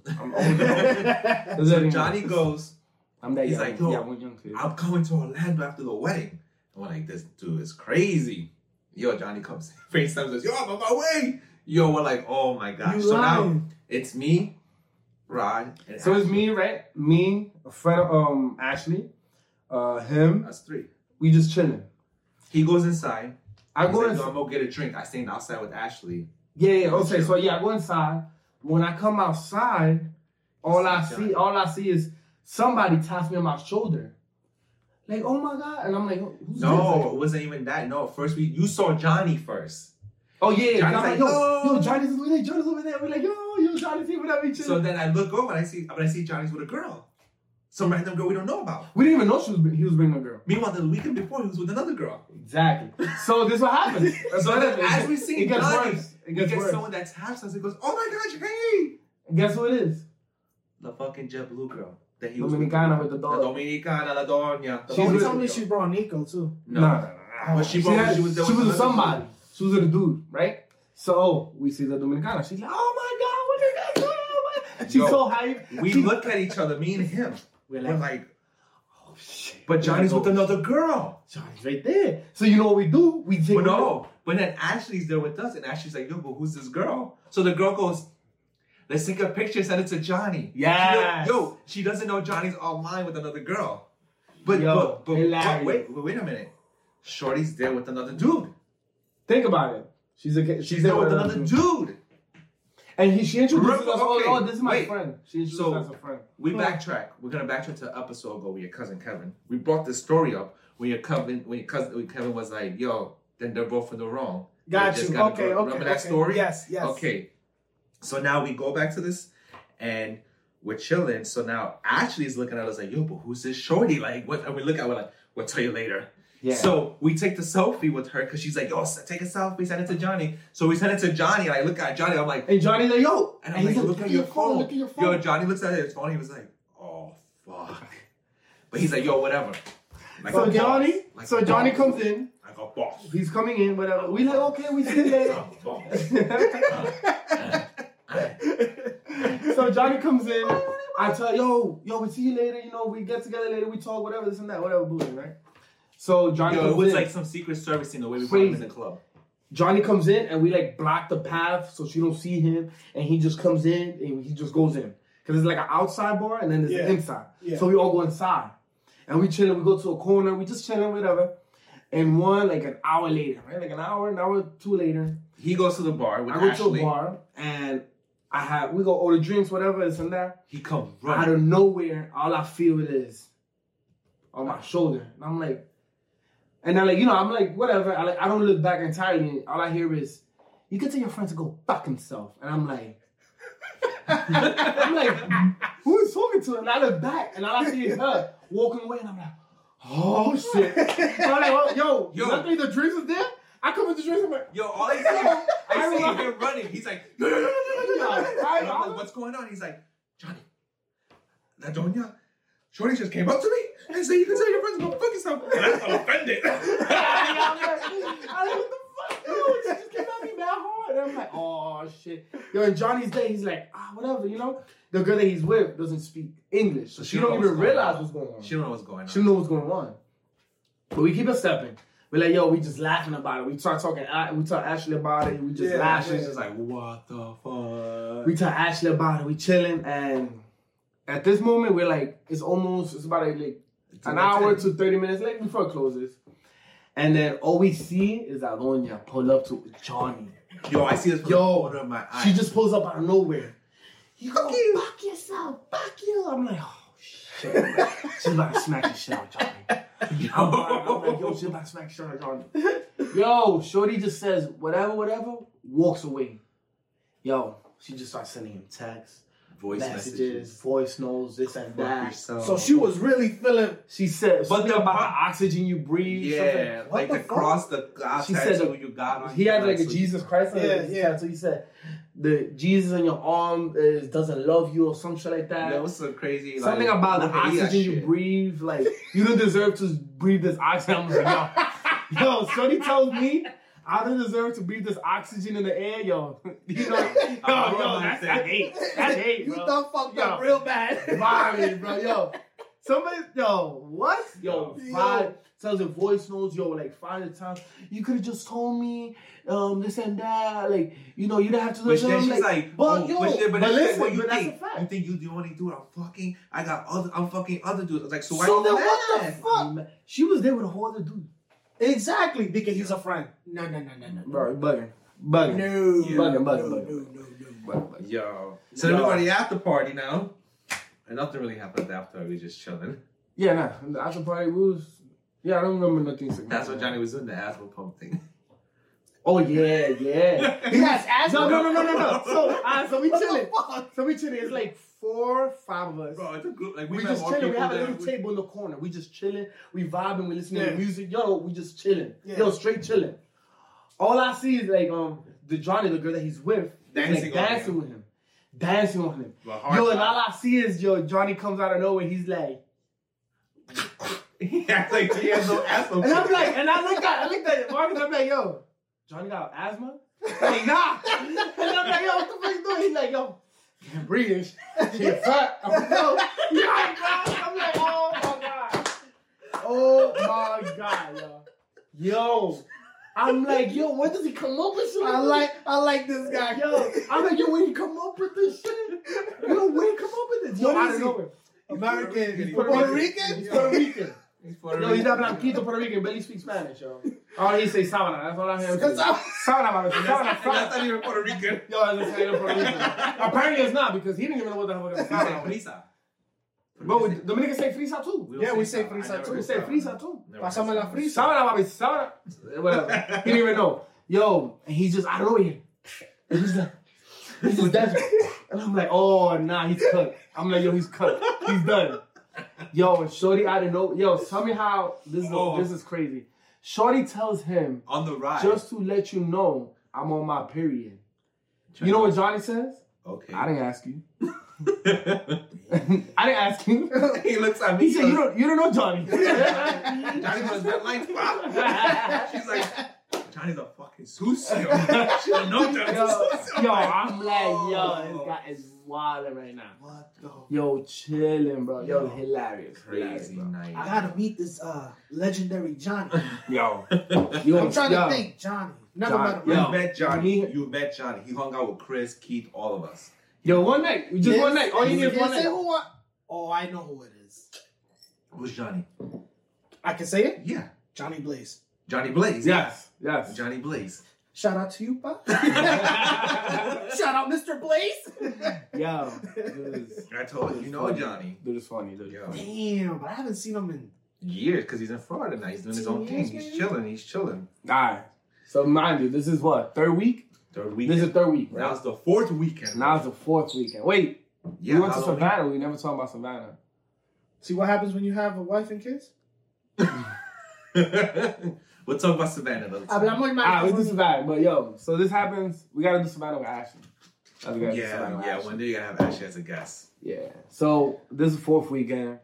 So Johnny goes. I'm that young. He's like, yo, I'm coming to Orlando after the wedding. And we're like, this dude is crazy. Yo, Johnny comes. FaceTime says, yo, I'm on my way. Yo, we're like, oh my gosh. Now it's me, Rod, and so Ashley. It's me, right? Me, a friend of Ashley, him. That's three. We just chilling. He goes inside. I'm gonna get a drink. I stayed outside with Ashley. Yeah. Okay. So yeah, I go inside. When I come outside, all I see is somebody taps me on my shoulder, like, "Oh my God!" And I'm like, "No, it wasn't even that. No, first you saw Johnny first. Oh yeah. Johnny's like, yo, Johnny's over there. We're like, yo, Johnny's here without me. So then I look over and I see Johnny's with a girl, some random girl we don't know about. We didn't even know he was bringing a girl. Meanwhile, the weekend before he was with another girl. Exactly. So this is what happens. So then as we see Johnny. It gets someone that taps us and goes, oh my gosh, hey! And guess who it is? The fucking JetBlue girl. That he was with the dog. The Doña. She told me she brought Nico, too. No. But she was with somebody. She She's a dude, right? So we see the Dominicana. She's like, oh my God, what are you guys doing? She's so hyped. We look at each other, me and him. We're like, oh shit. But Johnny's with another girl. Johnny's right there. So you know what we do? We take But then Ashley's there with us, and Ashley's like, yo, but who's this girl? So the girl goes, let's take a picture, send it to Johnny. Yeah. Yo, she doesn't know Johnny's online with another girl. But wait a minute. Shorty's there with another dude. Think about it. She's there with another dude. And she introduces us. Oh, this is my friend. She introduces us as a friend. We backtrack. We're gonna backtrack to an episode ago with your cousin Kevin. We brought this story up when Kevin was like, "Yo, then they're both in the wrong." Got you. Remember that story? Yes. Yes. Okay. So now we go back to this, and we're chilling. So now Ashley's looking at us like, "Yo, but who's this shorty?" Like, what? And we look at her like, "We'll tell you later." Yeah. So we take the selfie with her because she's like, yo, take a selfie, send it to Johnny. So we send it to Johnny, and I look at Johnny, I'm like, hey, Johnny's like, yo. And I'm like, look at your phone. Look at your phone. Yo, Johnny looks at his phone, he was like, oh, fuck. But he's like, yo, whatever. So Johnny comes in. Like a boss. He's coming in, whatever. We like, okay, we see you later. So Johnny comes in. I tell, yo, we see you later, you know, we get together later, we talk, whatever, this and that, whatever, booty, right? So Johnny comes in. It was like some secret service in the way we put him in the club. Johnny comes in and we like block the path so she don't see him, and he just comes in and he just goes in because it's like an outside bar and then there's an inside. Yeah. So we all go inside and we chill. We go to a corner. We just chilling, whatever. And an hour later, right? Like an hour or two later, he goes to the bar. I go to a bar and we go order drinks, whatever, this and that. He comes running out of nowhere. All I feel is on my shoulder, and I'm like. And I'm like, you know, I'm like, whatever. I don't look back entirely. All I hear is, you can tell your friend to go fuck himself. And I'm like, who is talking to? And I look back, and all I see is her walking away. And I'm like, oh, shit. So I'm like, well, yo, luckily the drinks is there. I come with the drinks. I'm like, yo, all I see is him running. He's like, I'm like, what's going on? He's like, Johnny, La Doña. Shorty just came up to me and said, you can tell your friends to go fuck yourself. And I'm offended. I'm like, what the fuck? Dude? She just came at me that hard. And I'm like, oh, shit. Yo, and Johnny's day, he's like, whatever, you know? The girl that he's with doesn't speak English. So she don't even realize what's going on. She don't know what's going on. She don't know what's going on. But we keep it stepping. We're like, yo, we just laughing about it. We tell Ashley about it. We just laugh. She's just like, what the fuck? We tell Ashley about it. We chilling and... At this moment, we're like, it's about like an hour to 30 minutes late before it closes. And then all we see is Adonia pull up to Johnny. Yo, I see this. Yo, under my eyes. She just pulls up out of nowhere. You go, fuck yourself. Fuck you. I'm like, oh, shit. She's about to smack the shit out of Johnny. I'm like, yo, she's about to smack the shit out of Johnny. Yo, Shorty just says, whatever, walks away. Yo, she just starts sending him texts. Voice messages, voice notes, this and that. Yourself. So she was really feeling. She said, "But about the oxygen you breathe, yeah, like the cross, the God she said that you got on." He had like a Jesus Christ. Yeah. So he said, "The Jesus on your arm doesn't love you" or some shit like that. That was so crazy. Something like, about the oxygen you breathe. Like you don't deserve to breathe this oxygen. Like, yo, Shorty tells me. I don't deserve to breathe this oxygen in the air, yo. You know, that's hate. That's hate, bro. You done fucked up real bad. Bobby, bro, yo. What? Yo. Tells her voice notes, yo, like 5 times. You could have just told me this and that. Like, you know, you didn't have to do that. But then she's like, but that's a fact. You think you the only dude I'm fucking other dudes. I was like, so why you do that? What the fuck? She was there with a whole other dude. Exactly, because he's a friend. No. Bro, bugging. No. Yo. So then we were at the after party now. And nothing really happened at the after party. We just chilling. Yeah, no. The after party was... Yeah, I don't remember nothing significant. That's what Johnny was doing, the asthma pump thing. Oh, yeah. He has asthma? No. So we chilling. It's like 4 or 5 of us. Bro, it's a group. Like, we just chilling. We have a little table in the corner. We just chilling. We vibing. We listening to music. Yo, we just chilling. Yeah. Yo, straight chilling. All I see is like the girl that he's with, dancing on him. Yo, and all I see is Johnny comes out of nowhere. He's like, he acts like he has no asshole. And I look at Marcus. I'm like, yo. Johnny got asthma? Like, nah. And I'm like, yo, what the fuck you doing? He's like, yo, can't breathe and shit. Can't fat. I'm like, oh my God. Oh my God, yo. Yo. I'm like, yo, where does he come up with shit? I like this guy. Yo, I'm like, yo, where he come up with this shit? Yo, where he come up with this? Yo, I don't know. American. Puerto Rican? He's Puerto Rican. He's Puerto Rican. Yo, he's not blanquito Puerto Rican, but he speaks Spanish, yo. Oh, he says sabana. That's all I hear. Sabana, sabana. That's not even Puerto Rican. Yo, that's not even Puerto Rican. Apparently it's not, because he didn't even know what the hell was sabana. Frisa. But Dominicans say frisa too. We say frisa too. We say frisa too. Pasame la frisa. Sabana, baby, sabana. Whatever. He didn't even know. Yo, and he's just, I don't know him. He's like, this is desperate. And I'm like, oh, nah, he's cut. I'm like, yo, he's cut. He's done. Yo, and Shorty, I didn't know. Yo, tell me how this is crazy. Shorty tells him, on the ride, just to let you know, I'm on my period. You know what Johnny says? Okay. I didn't ask you. I didn't ask him. He looks at me. He said, you don't know Johnny. Johnny was that life, bro. She's like, Johnny's a fucking sucio. She don't know Johnny's a sucio. Yo, I'm like, yo, this guy is wild right now. What the? Yo, chilling, bro. Yo, hilarious. Crazy night. I gotta meet this legendary Johnny. Yo. I'm trying to think, Johnny. Never met him. You met Johnny. He hung out with Chris, Keith, all of us. Yo, one night. One night. All you need is one night. Oh, I know who it is. Who's Johnny? I can say it? Yeah. Johnny Blaze. Yes. Johnny Blaze. Shout out to you, pop. Shout out, Mr. Blaze. Yo. I told you, you know funny. Johnny. Dude is funny. Damn, but I haven't seen him in years because he's in Florida now. He's doing his own thing. He's chilling. All right. So, mind you, this is what? Third weekend. This is third week. Right? Now it's the fourth weekend. Wait. Yeah, we went to Savannah. We never talked about Savannah. See what happens when you have a wife and kids? We'll talk about Savannah though. We'll do Savannah. But yo, so this happens. We gotta do Savannah with Ashley. One day you gotta have Ashley as a guest. Yeah. So this is fourth weekend.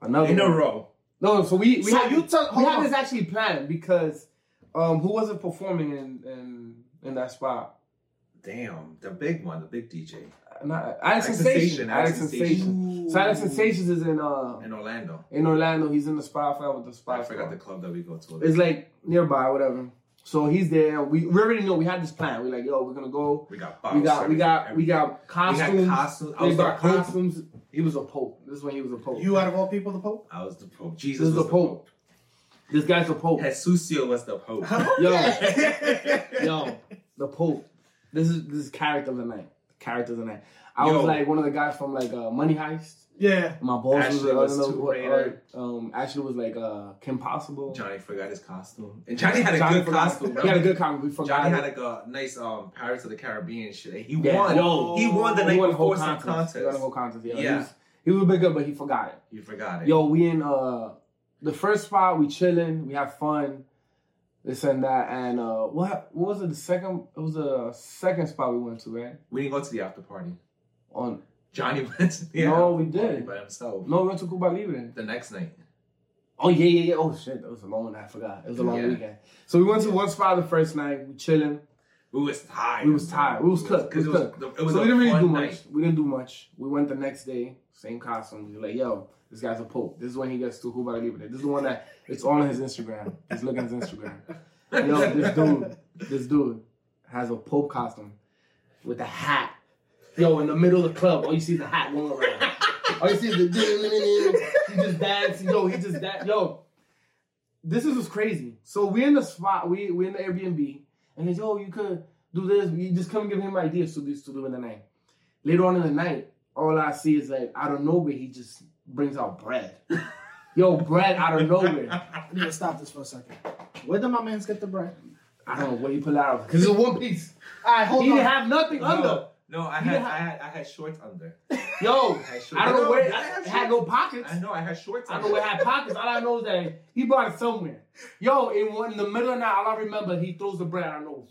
Another in a row. No, so we had this actually planned because who wasn't performing in that spot? Damn, the big one, the big DJ. Alex Sensation. So Alex Sensation is in Orlando. He's in the spot. I forgot what the spot. I forgot the club that we go to. It's like nearby, whatever. So he's there. We already know. We had this plan. We're like, yo, we're gonna go. We got costumes. I was the costumes. Pope. He was a pope. This is when he was a pope. You out of all people, the pope? I was the pope. Jesus was the pope. This guy's the pope. Jesusio was the pope. Yo, the pope. This is character of the night. I was like one of the guys from like Money Heist. Yeah. My boss Ashley was like Kim Possible. Johnny forgot his costume. And Johnny had a good costume. Johnny had a nice Pirates of the Caribbean shit. And he won. Yo, he won the night before some contest. He won the whole contest. Yeah. He was a bit good, but he forgot it. Yo, we in the first spot. We chilling. We have fun. This and that, and what was it? It was the second spot we went to, right? We didn't go to the after party. On Johnny went to the after party by himself. No, we went to Cuba Libre. The next night. Oh, yeah. Oh, shit. That was a long one. I forgot. It was a long weekend. So we went to one spot the first night. We chilling. We was tired. We was cooked. So we didn't really do much. We went the next day. Same costume. We were like, yo, this guy's a pope. This is when he gets to Cuba Libre. This is the one that it's all on his Instagram. He's looking at his Instagram. Yo, this dude has a pope costume with a hat. Yo, in the middle of the club, all you see is the hat going around. All you see is the he just dancing. Yo, he just danced. Yo, this is what's crazy. So we're in the spot. We're in the Airbnb. And he's, yo, you could do this. You just come and give him ideas to do in the night. Later on in the night, all I see is like, out of nowhere, he just brings out bread. Yo, bread out of nowhere. I need to stop this for a second. Where did my man's get the bread? I don't know where he pulled out of. Because it's one piece. All right, hold on. He didn't have nothing under. No, I had shorts under. Yo, I don't know where. I had no pockets. I know, I had shorts under. I don't know where I had pockets. All I know is that he bought it somewhere. Yo, in the middle of the night, all I remember, he throws the bread. I know.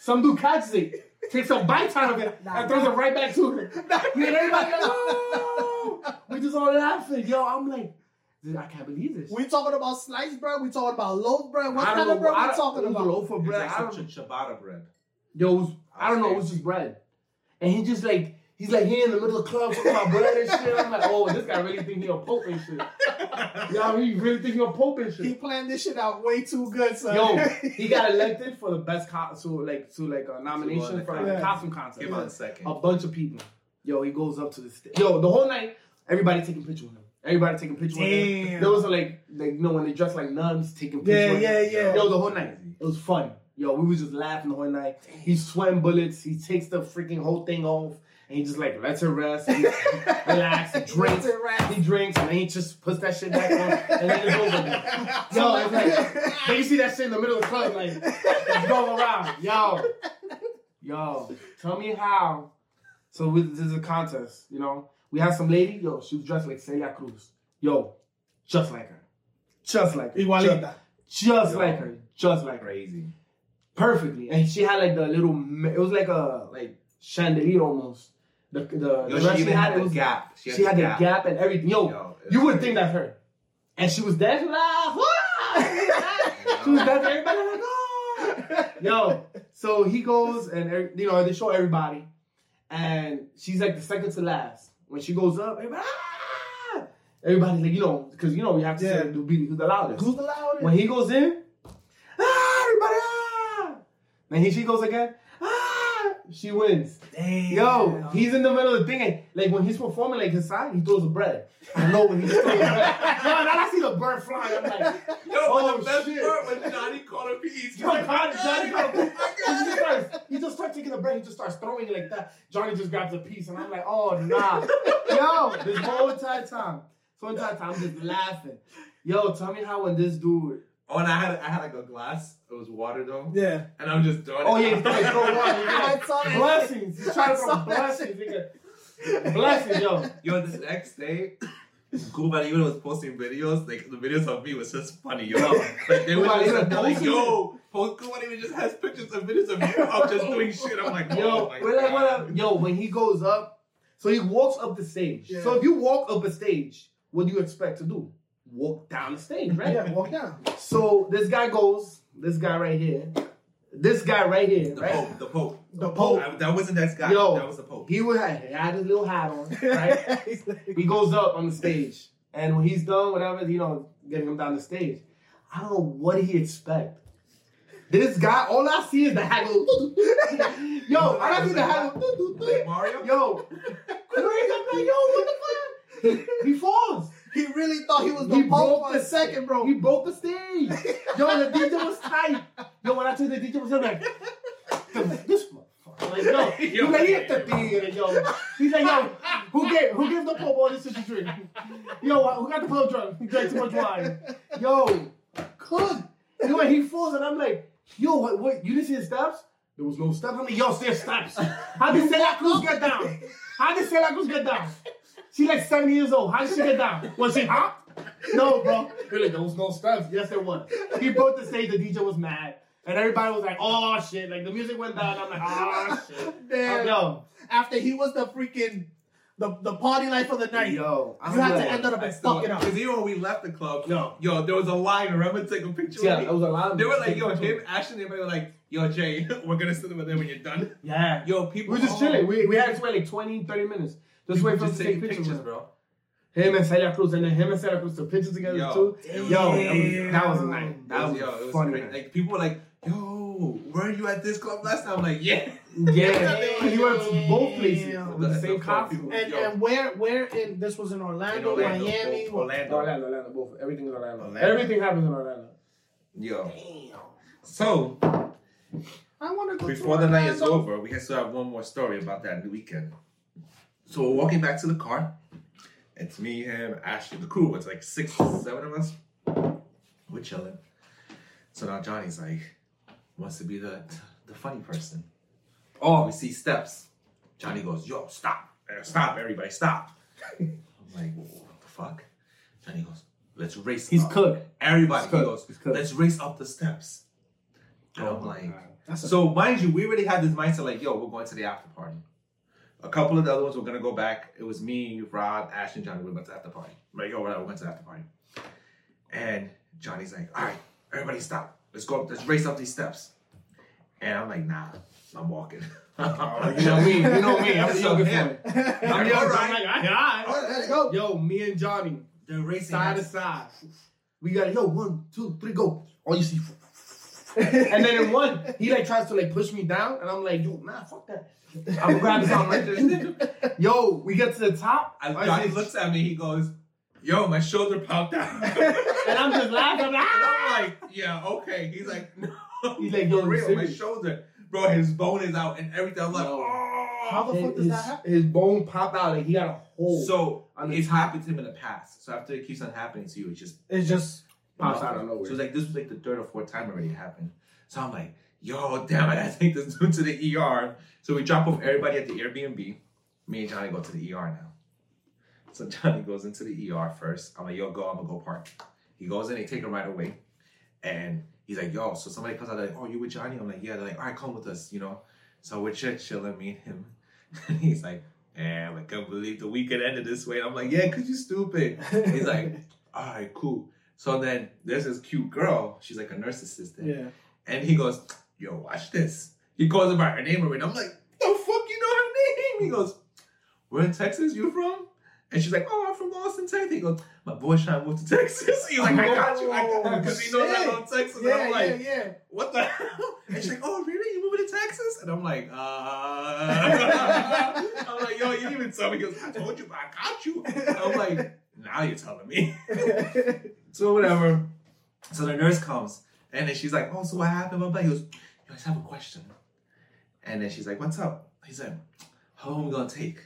Some dude catches it, takes a bite out of it, and throws it right back to him. And everybody, no! We just all laughing. Yo, I'm like, I can't believe this. We're talking about sliced bread. We're talking about loaf bread. What kind of bread are we talking about? Loaf of bread. I don't know. Ciabatta bread. Yo, I don't know. It was just bread. And he just like, he's like here in the middle of the club talking about bread and shit. I'm like, oh, this guy really think he a pope and shit. Yo, he really think he a pope and shit. He planned this shit out way too good, son. Yo, he got elected for the best a nomination for a costume contest. Give him a second. A bunch of people. Yo, he goes up to the stage. Yo, the whole night, everybody taking pictures with him. Everybody taking pictures with him. There was like you know, when they dress like nuns, taking pictures with him. Yeah. Yo, the whole night. It was fun. Yo, we was just laughing the whole night. He swam bullets. He takes the freaking whole thing off. And he just like, lets her rest. He relax. He drinks. He drinks. And then he just puts that shit back on. And then it's over. Yo, it's like, then you see that shit in the middle of the club. Like, it's going around. Yo, tell me how. So this is a contest, you know. We had some lady, yo, she was dressed like Celia Cruz. Yo, just like her. Just like her. Igualita. Just like her. Just like her. Crazy. Perfectly. And she had like the little, it was like a chandelier almost. She had the gap and everything. Yo, you would think that's her. And she was dancing like, she was dancing, everybody like, oh. Yo, so he goes and, you know, they show everybody. And she's like the second to last. When she goes up, everybody's like, you know, because you know we have to say who's the loudest. Who's the loudest? When he goes in, everybody Then she goes again, she wins. Damn. Yo, he's in the middle of the thing. And, like when he's performing, like his side, he throws the bread. I know when he throws the bread. Yo, now I see the bird flying. I'm like, yo, the best part when Johnny caught a piece. Johnny caught a piece. He just starts taking the bread. He just starts throwing it like that. Johnny just grabs a piece, and I'm like, oh nah. Yo, this whole entire time, I'm just laughing. Yo, tell me how when this dude. Oh, and I had like a glass. It was water though. Yeah. And I'm just doing it. Oh yeah, he's trying to throw water. Blessings. He's trying to throw blessings. Blessings, yo. Yo, this next day, Cuba Libre was posting videos. Like the videos of me was just funny, yo. Like they were just like, yo, Cuba Libre just has pictures and videos of you up just doing shit. I'm like, yo, when he goes up, so he walks up the stage. Yeah. So if you walk up a stage, what do you expect to do? Walk down the stage, right? Yeah, walk down. So this guy goes, this guy right here, the right? The Pope. The Pope. That wasn't that guy. Yo, that was the Pope. He had his little hat on, right? He goes up on the stage. And when he's done, whatever, you know, getting him down the stage, I don't know what he expect. This guy, all I see is the hat. Yo, I don't see the hat. Like Mario? Yo. What the fuck? He falls. He really thought he was the Pope for a second, bro. He broke the stage. Yo, the DJ was tight. Yo, when I told the DJ was like, this motherfucker. Like, yo, he's like, he at the theater, yo. He's like, yo, who gave the Pope all this shit to drink? Yo, who got the Pope drunk? He drank too much wine. Yo, cook. Anyway, he falls, and I'm like, yo, what? You didn't see the steps? There was no steps. I'm like, yo, there's steps. How did Celia Cruz get down? She's like 70 years old. How did she get down? Was she hot? No, bro. Really, there was no steps. Yes, there was. He broke the stage. The DJ was mad. And everybody was like, oh, shit. Like, the music went down. I'm like, oh, shit. Damn. Yo. After he was the freaking... The party life of the night. Yo, you had to end up and fuck it up. Because even when we left the club, yo, there was a line. Remember to take a picture with me? Yeah, it was a line. They were like, yo, him, Ashton, everybody were like, yo, Jay, we're going to sit over there when you're done. Yeah. Yo, people... We were just chilling. We had to wait like 20, 30 minutes. Just wait for us to take pictures, bro. Him and Celia Cruz took pictures together, too. Yo, that was a night. That was funny. Like, people were like, yo, weren't you at this club last time? I'm like, yeah. Yeah, he went to both places with the same costume. And where in this was in Orlando, Miami, both. Orlando, both. Everything in Orlando. Everything happens in Orlando. Yo. Damn. So, I want to go before the night is over, we have to have one more story about that weekend. So we're walking back to the car. It's me, him, Ashley, the crew. It's like 6, 7 of us. We're chilling. So now Johnny's like wants to be the funny person. Oh, we see steps. Johnny goes, yo, stop. Stop, everybody, stop. I'm like, what the fuck? Johnny goes, let's race up. He's cooked. Everybody, he goes, let's race up the steps. And I'm like, so mind you, we already had this mindset like, yo, we're going to the after party. A couple of the other ones were going to go back. It was me, Rob, Ash, and Johnny. We went to the after party. I'm like, yo, whatever. We went to the after party. And Johnny's like, all right, everybody stop. Let's go up. Let's race up these steps. And I'm like, nah, I'm walking. You know me. I'm so good for it. I'm like, all right. Let's go. Yo, me and Johnny, they're racing side to side. We got it. Yo, 1, 2, 3, go. All you see. And then in one, he like tries to like push me down, and I'm like, dude, nah, fuck that. I'm grabbing something like this. Yo, we get to the top. Johnny looks at me. He goes, yo, my shoulder popped out. And I'm just laughing. And I'm like, yeah, okay. He's like, no. He's like, yo, real, my shoulder. Bro, his bone is out and everything. I'm like, oh. How the fuck does that happen? His bone popped out and he got a hole. So, it's happened to him in the past. So, after it keeps on happening to you, it just pops out of nowhere. So, it's like, this was like the third or fourth time already happened. So, I'm like, yo, damn, I gotta take this dude to the ER. So, we drop off everybody at the Airbnb. Me and Johnny go to the ER now. So, Johnny goes into the ER first. I'm like, yo, go. I'm gonna go park. He goes in. They take him right away. And... he's like, yo, so somebody comes out, like, oh, you with Johnny? I'm like, yeah. They're like, all right, come with us, you know? So we're chilling, me and him. And he's like, damn, I can't believe the weekend ended this way. And I'm like, yeah, because you stupid. He's like, all right, cool. So then there's this cute girl. She's like a nurse assistant. Yeah. And he goes, yo, watch this. He calls her by her name already. I'm like, the fuck you know her name? He goes, where in Texas you from? And she's like, oh, I'm from Austin, Texas. He goes, my boy Sean moved to Texas. He's like, I got you. Because he knows I love Texas. Yeah, and I'm like, yeah. What the hell? And she's like, oh, really? You moving to Texas? And I'm like, I'm like, yo, you didn't even tell me. He goes, I told you, I got you. And I'm like, now you're telling me. So whatever. So the nurse comes. And then she's like, oh, so what happened? He goes, I just have a question. And then she's like, what's up? He's like, how long are we going to take?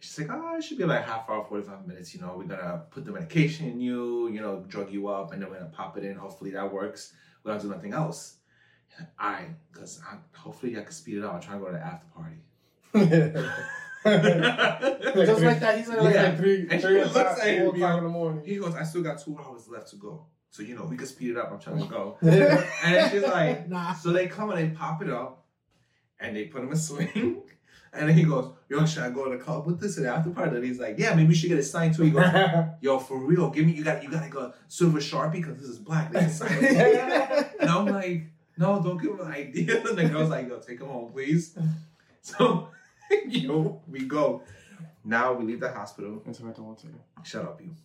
She's like, oh, it should be like half hour, 45 minutes. You know, we're going to put the medication in you, you know, drug you up, and then we're going to pop it in. Hopefully that works. We don't do nothing else. And because hopefully I can speed it up. I'm trying to go to the after party. Just like that, he's like 3 and looks at him, 4 o'clock in the morning. He goes, I still got 2 hours left to go. So, you know, we can speed it up. I'm trying to go. And she's like, nah. So they come and they pop it up, and they put him in a swing. And then he goes, yo, should I go to the club with this? And after party, and he's like, yeah, maybe we should get it signed too. He goes, yo, for real, give me, you got like a silver Sharpie because this is black. And I'm like, no, don't give him an idea. And the girl's like, yo, take him home, please. So, yo, we go. Now we leave the hospital. It's about to want to. Shut up, you.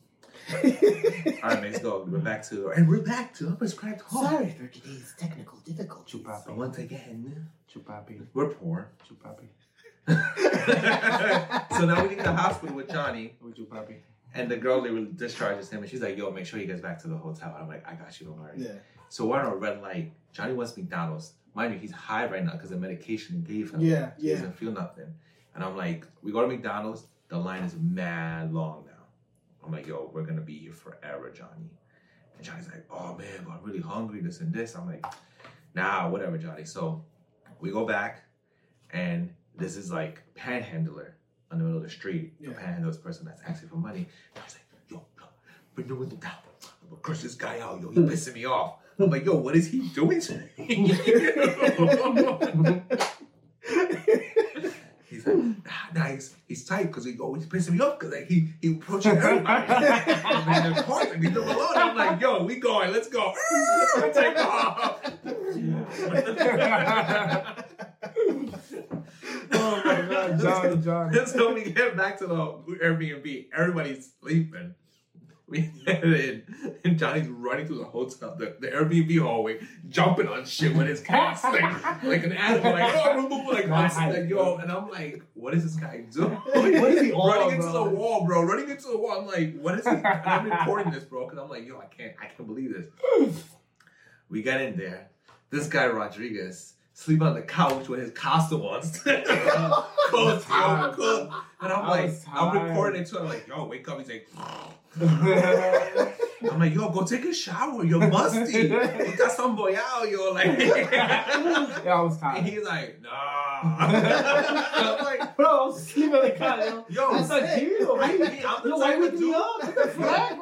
All right, let's go. We're back to Unprescribed Talks. Sorry, 30 days technical difficulties. Chupapi. Once again. Chupapi. We're poor. Chupapi. So now we leave the hospital with Johnny. With you, Papi. And the girl, they discharges him, and she's like, yo, make sure he gets back to the hotel. And I'm like, I got you, don't worry. Yeah. So we're on a red light. Johnny wants McDonald's. Mind you, he's high right now because the medication gave him. Yeah, yeah. He doesn't feel nothing. And I'm like, we go to McDonald's. The line is mad long now. I'm like, yo, we're going to be here forever, Johnny. And Johnny's like, oh, man, but I'm really hungry, this and this. I'm like, nah, whatever, Johnny. So we go back, and... this is like panhandler on the middle of the street. Yeah. The panhandler's person that's asking for money. And I was like, yo, bring the window down. I'm gonna crush this guy out, yo. He's pissing me off. I'm like, yo, what is he doing to me? He's like, nah, he's tight because he's pissing me off because like he approaching everybody. I'm in the park and he's alone. I'm like, yo, we going, let's go. Take off. Oh my God, Johnny. So we get back to the Airbnb. Everybody's sleeping. We get in, and Johnny's running through the hotel, the Airbnb hallway, jumping on shit with his cats, like an animal. Like, yo, and I'm like, what is this guy doing? What is he running into the wall, bro? Running into the wall. I'm like, what is he? And I'm recording this, bro, because I'm like, yo, I can't believe this. We got in there. This guy Rodriguez. Sleep on the couch with his costume on. Cold. And I'm like, I'm recording it too. I'm like, yo, wake up. He's like, I'm like, yo, go take a shower. You're musty. You got some boyao, yo. Like, yeah, I was tired. And he's like, nah. I'm like, bro, sleep on the God, yo, that's a deal. I'm the type of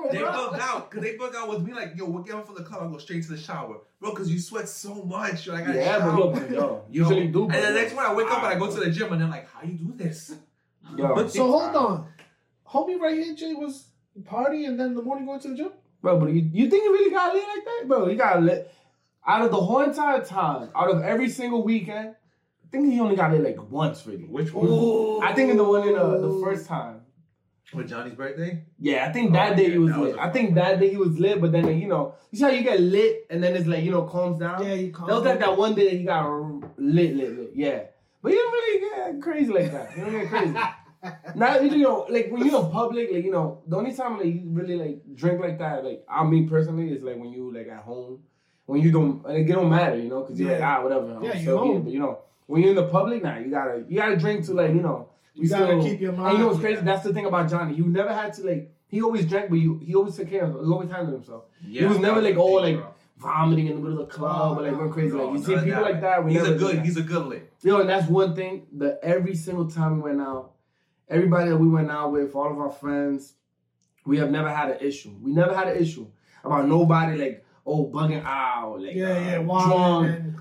dude. They bug out because they bug out with me. Like, yo, we'll get home from the club. I'll go straight to the shower, bro, because you sweat so much. You're like, I gotta shower. Usually do. And the next morning I wake up and I go to the gym and I'm like, how you do this? Yo. But so hold on, homie, right here, Jay was partying and then in the morning going to the gym. Bro, but you think you really got lit like that, bro? You got lit out of the whole entire time, out of every single weekend. I think he only got lit like once, really. Which one? Ooh. I think in the one in the first time. With Johnny's birthday? Yeah, I think that day he was lit. That day he was lit, but then, you know, you see how you get lit and then it's like, you know, calms down? Yeah, you calm down. That was like that one day that he got lit. Yeah. But you don't really get crazy like that. You don't get crazy. Now, you know, like when you're in public, like, you know, the only time like you really like drink like that, like I mean personally, is like when you like at home. When you don't, like, it don't matter, you know, because you're like, whatever. I'm still home. Here, but you know, when you're in the public now, you gotta drink to, like, you know. You gotta keep your mind. And you know what's crazy? That's the thing about Johnny. He never had to, like, he always drank, but he always took care of himself. He always handled himself. Yeah, he was never, like, all, like, vomiting in the middle of the club or, like, going crazy. Like, you see people like that. He's a good lick. You know, and that's one thing that every single time we went out, everybody that we went out with, all of our friends, we have never had an issue. We never had an issue about nobody, like, bugging out, like,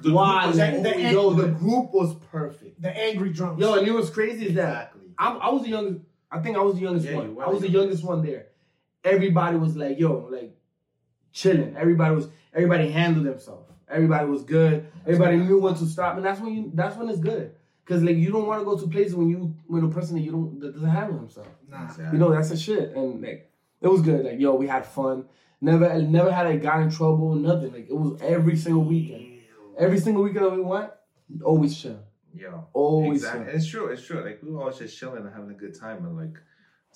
drunk, the group was perfect. The angry drunk. Yo, and it was crazy exactly. I was the youngest. I think I was the youngest one. I was the youngest one there. Everybody was like, yo, like, chilling. Everybody handled themselves. Everybody was good. Everybody knew when to stop, and that's when it's good. Cause like you don't want to go to places when a person that you don't that doesn't handle himself. Nah, you know that's a shit, and like it was good. Like yo, we had fun. Never had I got in trouble, nothing. Like, it was every single weekend. Every single weekend that we went, always chill. Yeah. Always exactly. Chill. And it's true. Like, we were always just chilling and having a good time. And, like,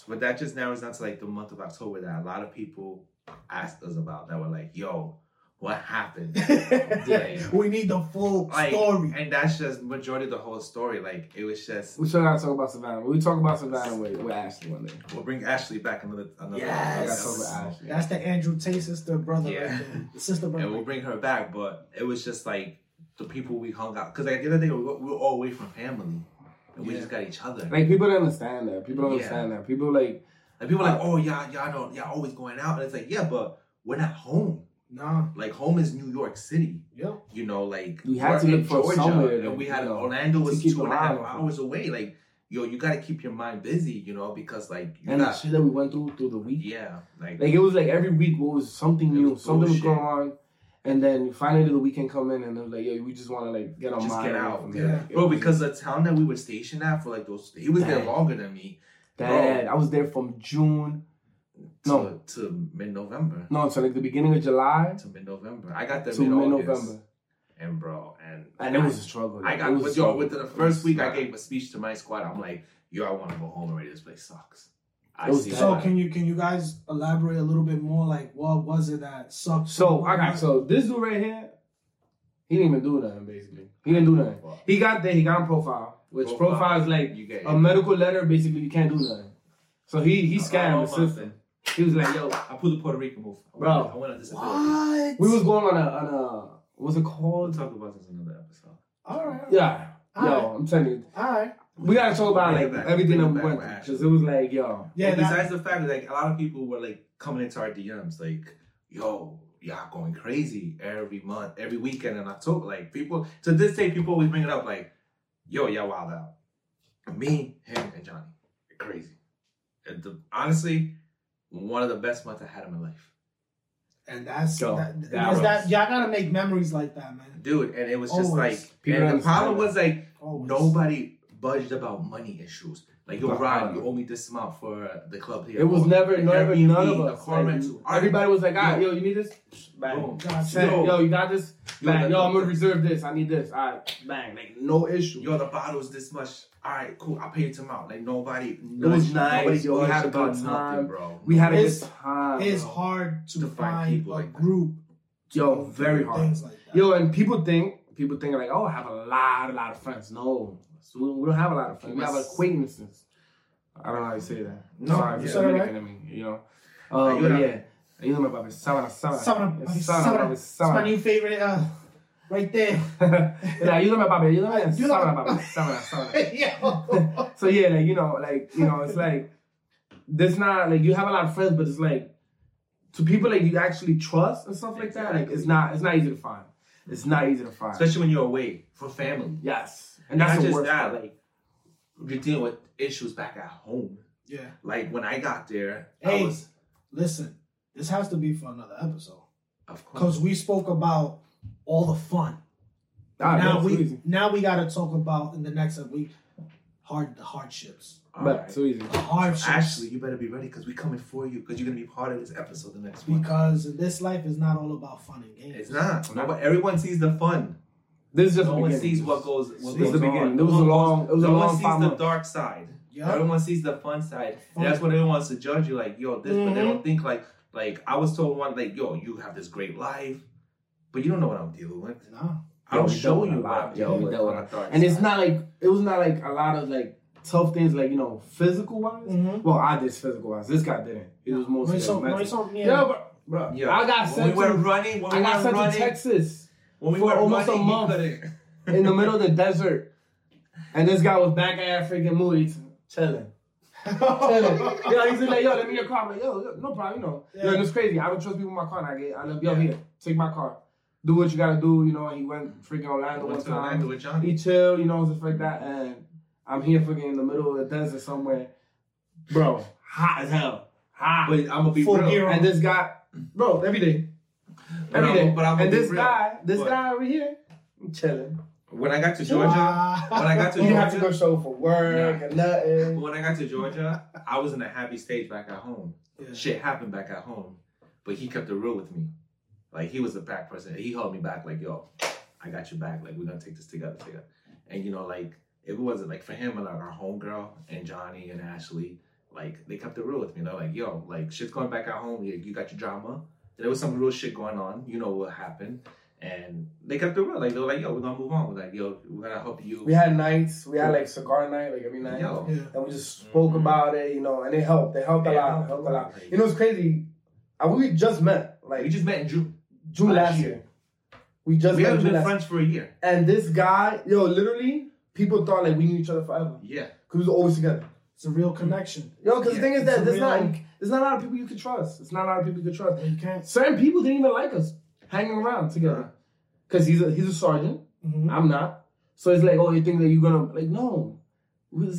but that just narrows down to, like, the month of October that a lot of people asked us about. That were like, yo, what happened? We need the full story. And that's just majority of the whole story. Like, it was just... We still gotta talk about Savannah. We'll talk about Savannah with Ashley one day. We'll bring Ashley back another yes! Ashley. That's the Andrew Tate sister brother. Yeah. Right the sister brother. And we'll bring her back, but it was just, like, the people we hung out. Because, like, the other day, we were all away from family. And we just got each other. Like, people don't understand that. People don't understand that. People, like... And people are like, oh, y'all always going out. And it's like, yeah, but we're not home. Nah. Like, home is New York City. Yeah. You know, like... We had to look for somewhere. And we had... Orlando was 2.5 hours away. Like, yo, you got to keep your mind busy, you know, because, like... And the shit that we went through the week. Yeah. Like, it was, like, every week was something new. Something was going on. And then, finally, the weekend come in, and they're like, yo, we just want to, like, get our mind... Just get out. Yeah. Bro, because the town that we were stationed at for, like, those... He was there longer than me. Dad, I was there from June... to mid-November. No, so like the beginning of July to mid-November. I got there mid-November, and bro, and it was a struggle. I got within the first week, I gave a speech to my squad. I'm like, yo, I want to go home already. This place sucks. So can you guys elaborate a little bit more? Like, what was it that sucked? So this dude right here, he didn't even do nothing. Basically, he didn't do nothing. He got there. He got on profile, which profile is like you get a medical letter. Basically, you can't do nothing. So he scammed the system. He was like, yo, I pulled the Puerto Rican move. I went on disability. What? We was going on a what's it called? We'll talk about this in another episode. All right. Yeah. All yo, right. I'm telling you. All right. We got to talk about, like, everything that we went through. Because it was like, yo. Yeah, besides the fact that, like, a lot of people were, like, coming into our DMs. Like, yo, y'all going crazy every month, every weekend in October. Like, people, to this day, people always bring it up. Like, yo, y'all wild out. Me, him, and Johnny. Crazy. And honestly... One of the best months I had in my life. And that's... y'all gotta make memories like that, man. Dude, and it was just like... And the problem was like... Always. Nobody budged about money issues. Like, yo, Rod, you owe me this amount for the club here. It was never none of us. Everybody was like, all right, yo, you need this? Bang. Yo, you got this? Bang. Yo, I'm gonna reserve this. I need this. All right. Bang. Like, no issue. Yo, the bottle's this much. All right, cool. I'll pay it tomorrow. Like, nobody... It was nice. We had a good time, bro. We had a good time. It's hard to find a group. Yo, very hard. Yo, and people think like, oh, I have a lot of friends. No. So we don't have a lot of friends. We have acquaintances. I don't know how you say that. No, sorry, you're Dominican. I mean, you know. Yeah. You know my brother. Sabana. It's my new favorite. Right there. You know my brother. You know my brother. Sabana. So yeah, like you know, it's like there's not like you have a lot of friends, but it's like to people like you actually trust and stuff like that. Like it's not easy to find. It's not easy to find, especially when you're away from family. Yes, and that's not just that. Like you're dealing with issues back at home. Yeah, like when I got there, hey, listen, this has to be for another episode. Of course, because we spoke about all the fun. Now we got to talk about in the next week the hardships. The hardships. Ashley, you better be ready because we're coming for you because you're gonna be part of this episode the next week. Because this life is not all about fun and games. It's not. No, but everyone sees the fun. This is just no one sees what goes on. It was a long time. No one sees the dark side. Yep. Everyone sees the fun side. And that's what everyone wants to judge you like, yo, this. Mm-hmm. But they don't think like I was told one like, yo, you have this great life, but you don't know what I'm dealing with. No. I don't show you about and it's not like it was not like a lot of like tough things like you know physical wise. Mm-hmm. Well, I did physical wise. This guy didn't. It was mostly mental. Yeah, but bro, yeah. I got sent. I got sent to Texas for almost a month in the middle of the desert, and this guy was back at freaking Moody's chilling. Yeah, he's like, yo, let me your car. I'm like, yo, no problem. You know, yo, it's crazy. I don't trust people with my car. Here, take my car. Do what you gotta do, you know, and he went freaking Orlando one time. With Johnny. He chilled, you know, stuff like that, and I'm here freaking in the middle of the desert somewhere. Bro, hot as hell. Hot. But I'm gonna be real. And this guy, bro, every day. This guy over here, I'm chilling. When I got to Georgia, you have to go show for work and nothing. But when I got to Georgia, I was in a happy stage back at home. Yeah. Shit happened back at home, but he kept it real with me. Like, he was the back person. He held me back, like, yo, I got your back. Like, we're going to take this together. And, you know, like, if it wasn't, like, for him and like, our homegirl and Johnny and Ashley, like, they kept it real with me. They're like, yo, like, shit's going back at home. You got your drama. There was some real shit going on. You know what happened. And they kept it real. Like, they were like, yo, we're going to move on. We're like, yo, we're going to help you. We had nights. We had, like, cigar night, like, every night. Yo. And we just spoke about it, you know, and it helped. They helped a lot. You know, it's crazy. We just met. Like, we just met in June. June last year. We haven't been friends for a year. And this guy, yo, literally, people thought like we knew each other forever. Yeah. Because we were always together. It's a real connection. Yo, because the thing is that there's not a lot of people you could trust. It's not a lot of people you could trust. You can't. Certain people didn't even like us hanging around together. Because he's a sergeant. Mm-hmm. I'm not. So it's like, oh, you think that you're going to, like, no. We're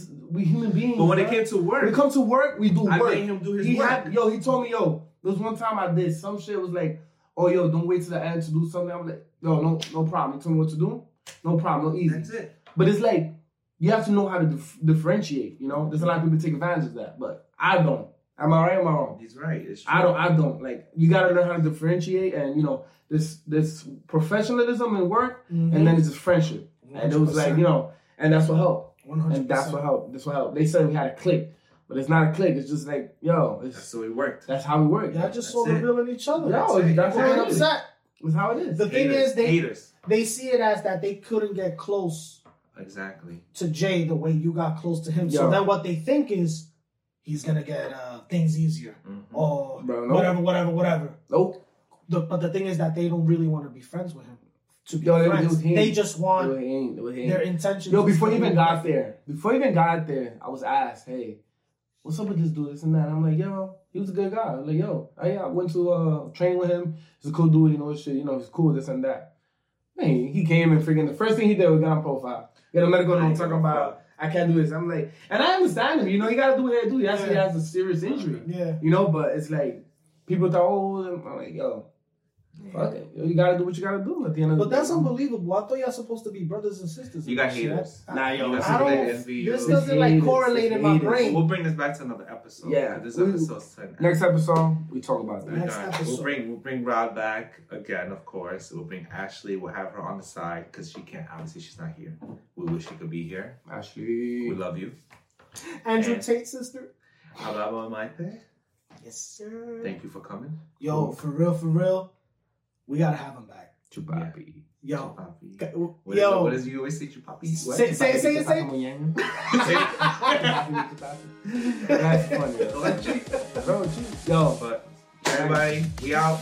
human beings. But when it came to work. We come to work, we do work. I made him do his work. He told me, yo, there was one time I did some shit was like, oh, yo, don't wait till the end to do something. I'm like, yo, no problem. You tell me what to do? No problem. No easy. That's it. But it's like, you have to know how to differentiate, you know? There's a lot of people take advantage of that, but I don't. Am I right or am I wrong? He's right. It's true. I don't. Like, you got to learn how to differentiate and, you know, this professionalism and work, and then it's just friendship. 100%. And it was like, you know, and that's what helped. 100%. And that's what helped. They said we had a click. But it's not a click. It's just like, yo. That's how it worked. That's how we work. Y'all just saw the real in each other. Yo, that's how it is. That's how it is. The thing is, they see it as that they couldn't get close to Jay the way you got close to him. Yo. So then what they think is he's going to get things easier or whatever. Nope. But the thing is that they don't really want to be friends with him. They just want their intentions. Yo, before he even got there, I was asked, hey, what's up with this dude, this and that? And I'm like, yo, he was a good guy. I'm like, yo, I went to train with him. He's a cool dude, you know, shit. You know, he's cool, this and that. Man, he came and freaking, the first thing he did was get on profile. Get a medical note talking about, I can't do this. I'm like, and I understand him. You know, he got to do what he had to do. He actually has a serious injury. Yeah. You know, but it's like, people thought, I'm like, yo. Fuck it. You gotta do what you gotta do at the end of the day. But that's unbelievable. I thought y'all supposed to be brothers and sisters. You got haters. This doesn't like correlate in my brain. We'll bring this back to another episode. Yeah. This episode's 10. Next episode, we talk about that. We'll bring Rod back again, of course. We'll bring Ashley. We'll have her on the side because she can't, obviously she's not here. We wish she could be here. Ashley. We love you. Andrew Tate's sister. I love on my thing. Yes, sir. Thank you for coming. Yo, cool. For real. We gotta have him back. Chupapi. Yeah. Yo. Chupapi. Yo. What does you always say, Chupapi? Say it. That's funny. Yo, but everybody, we out.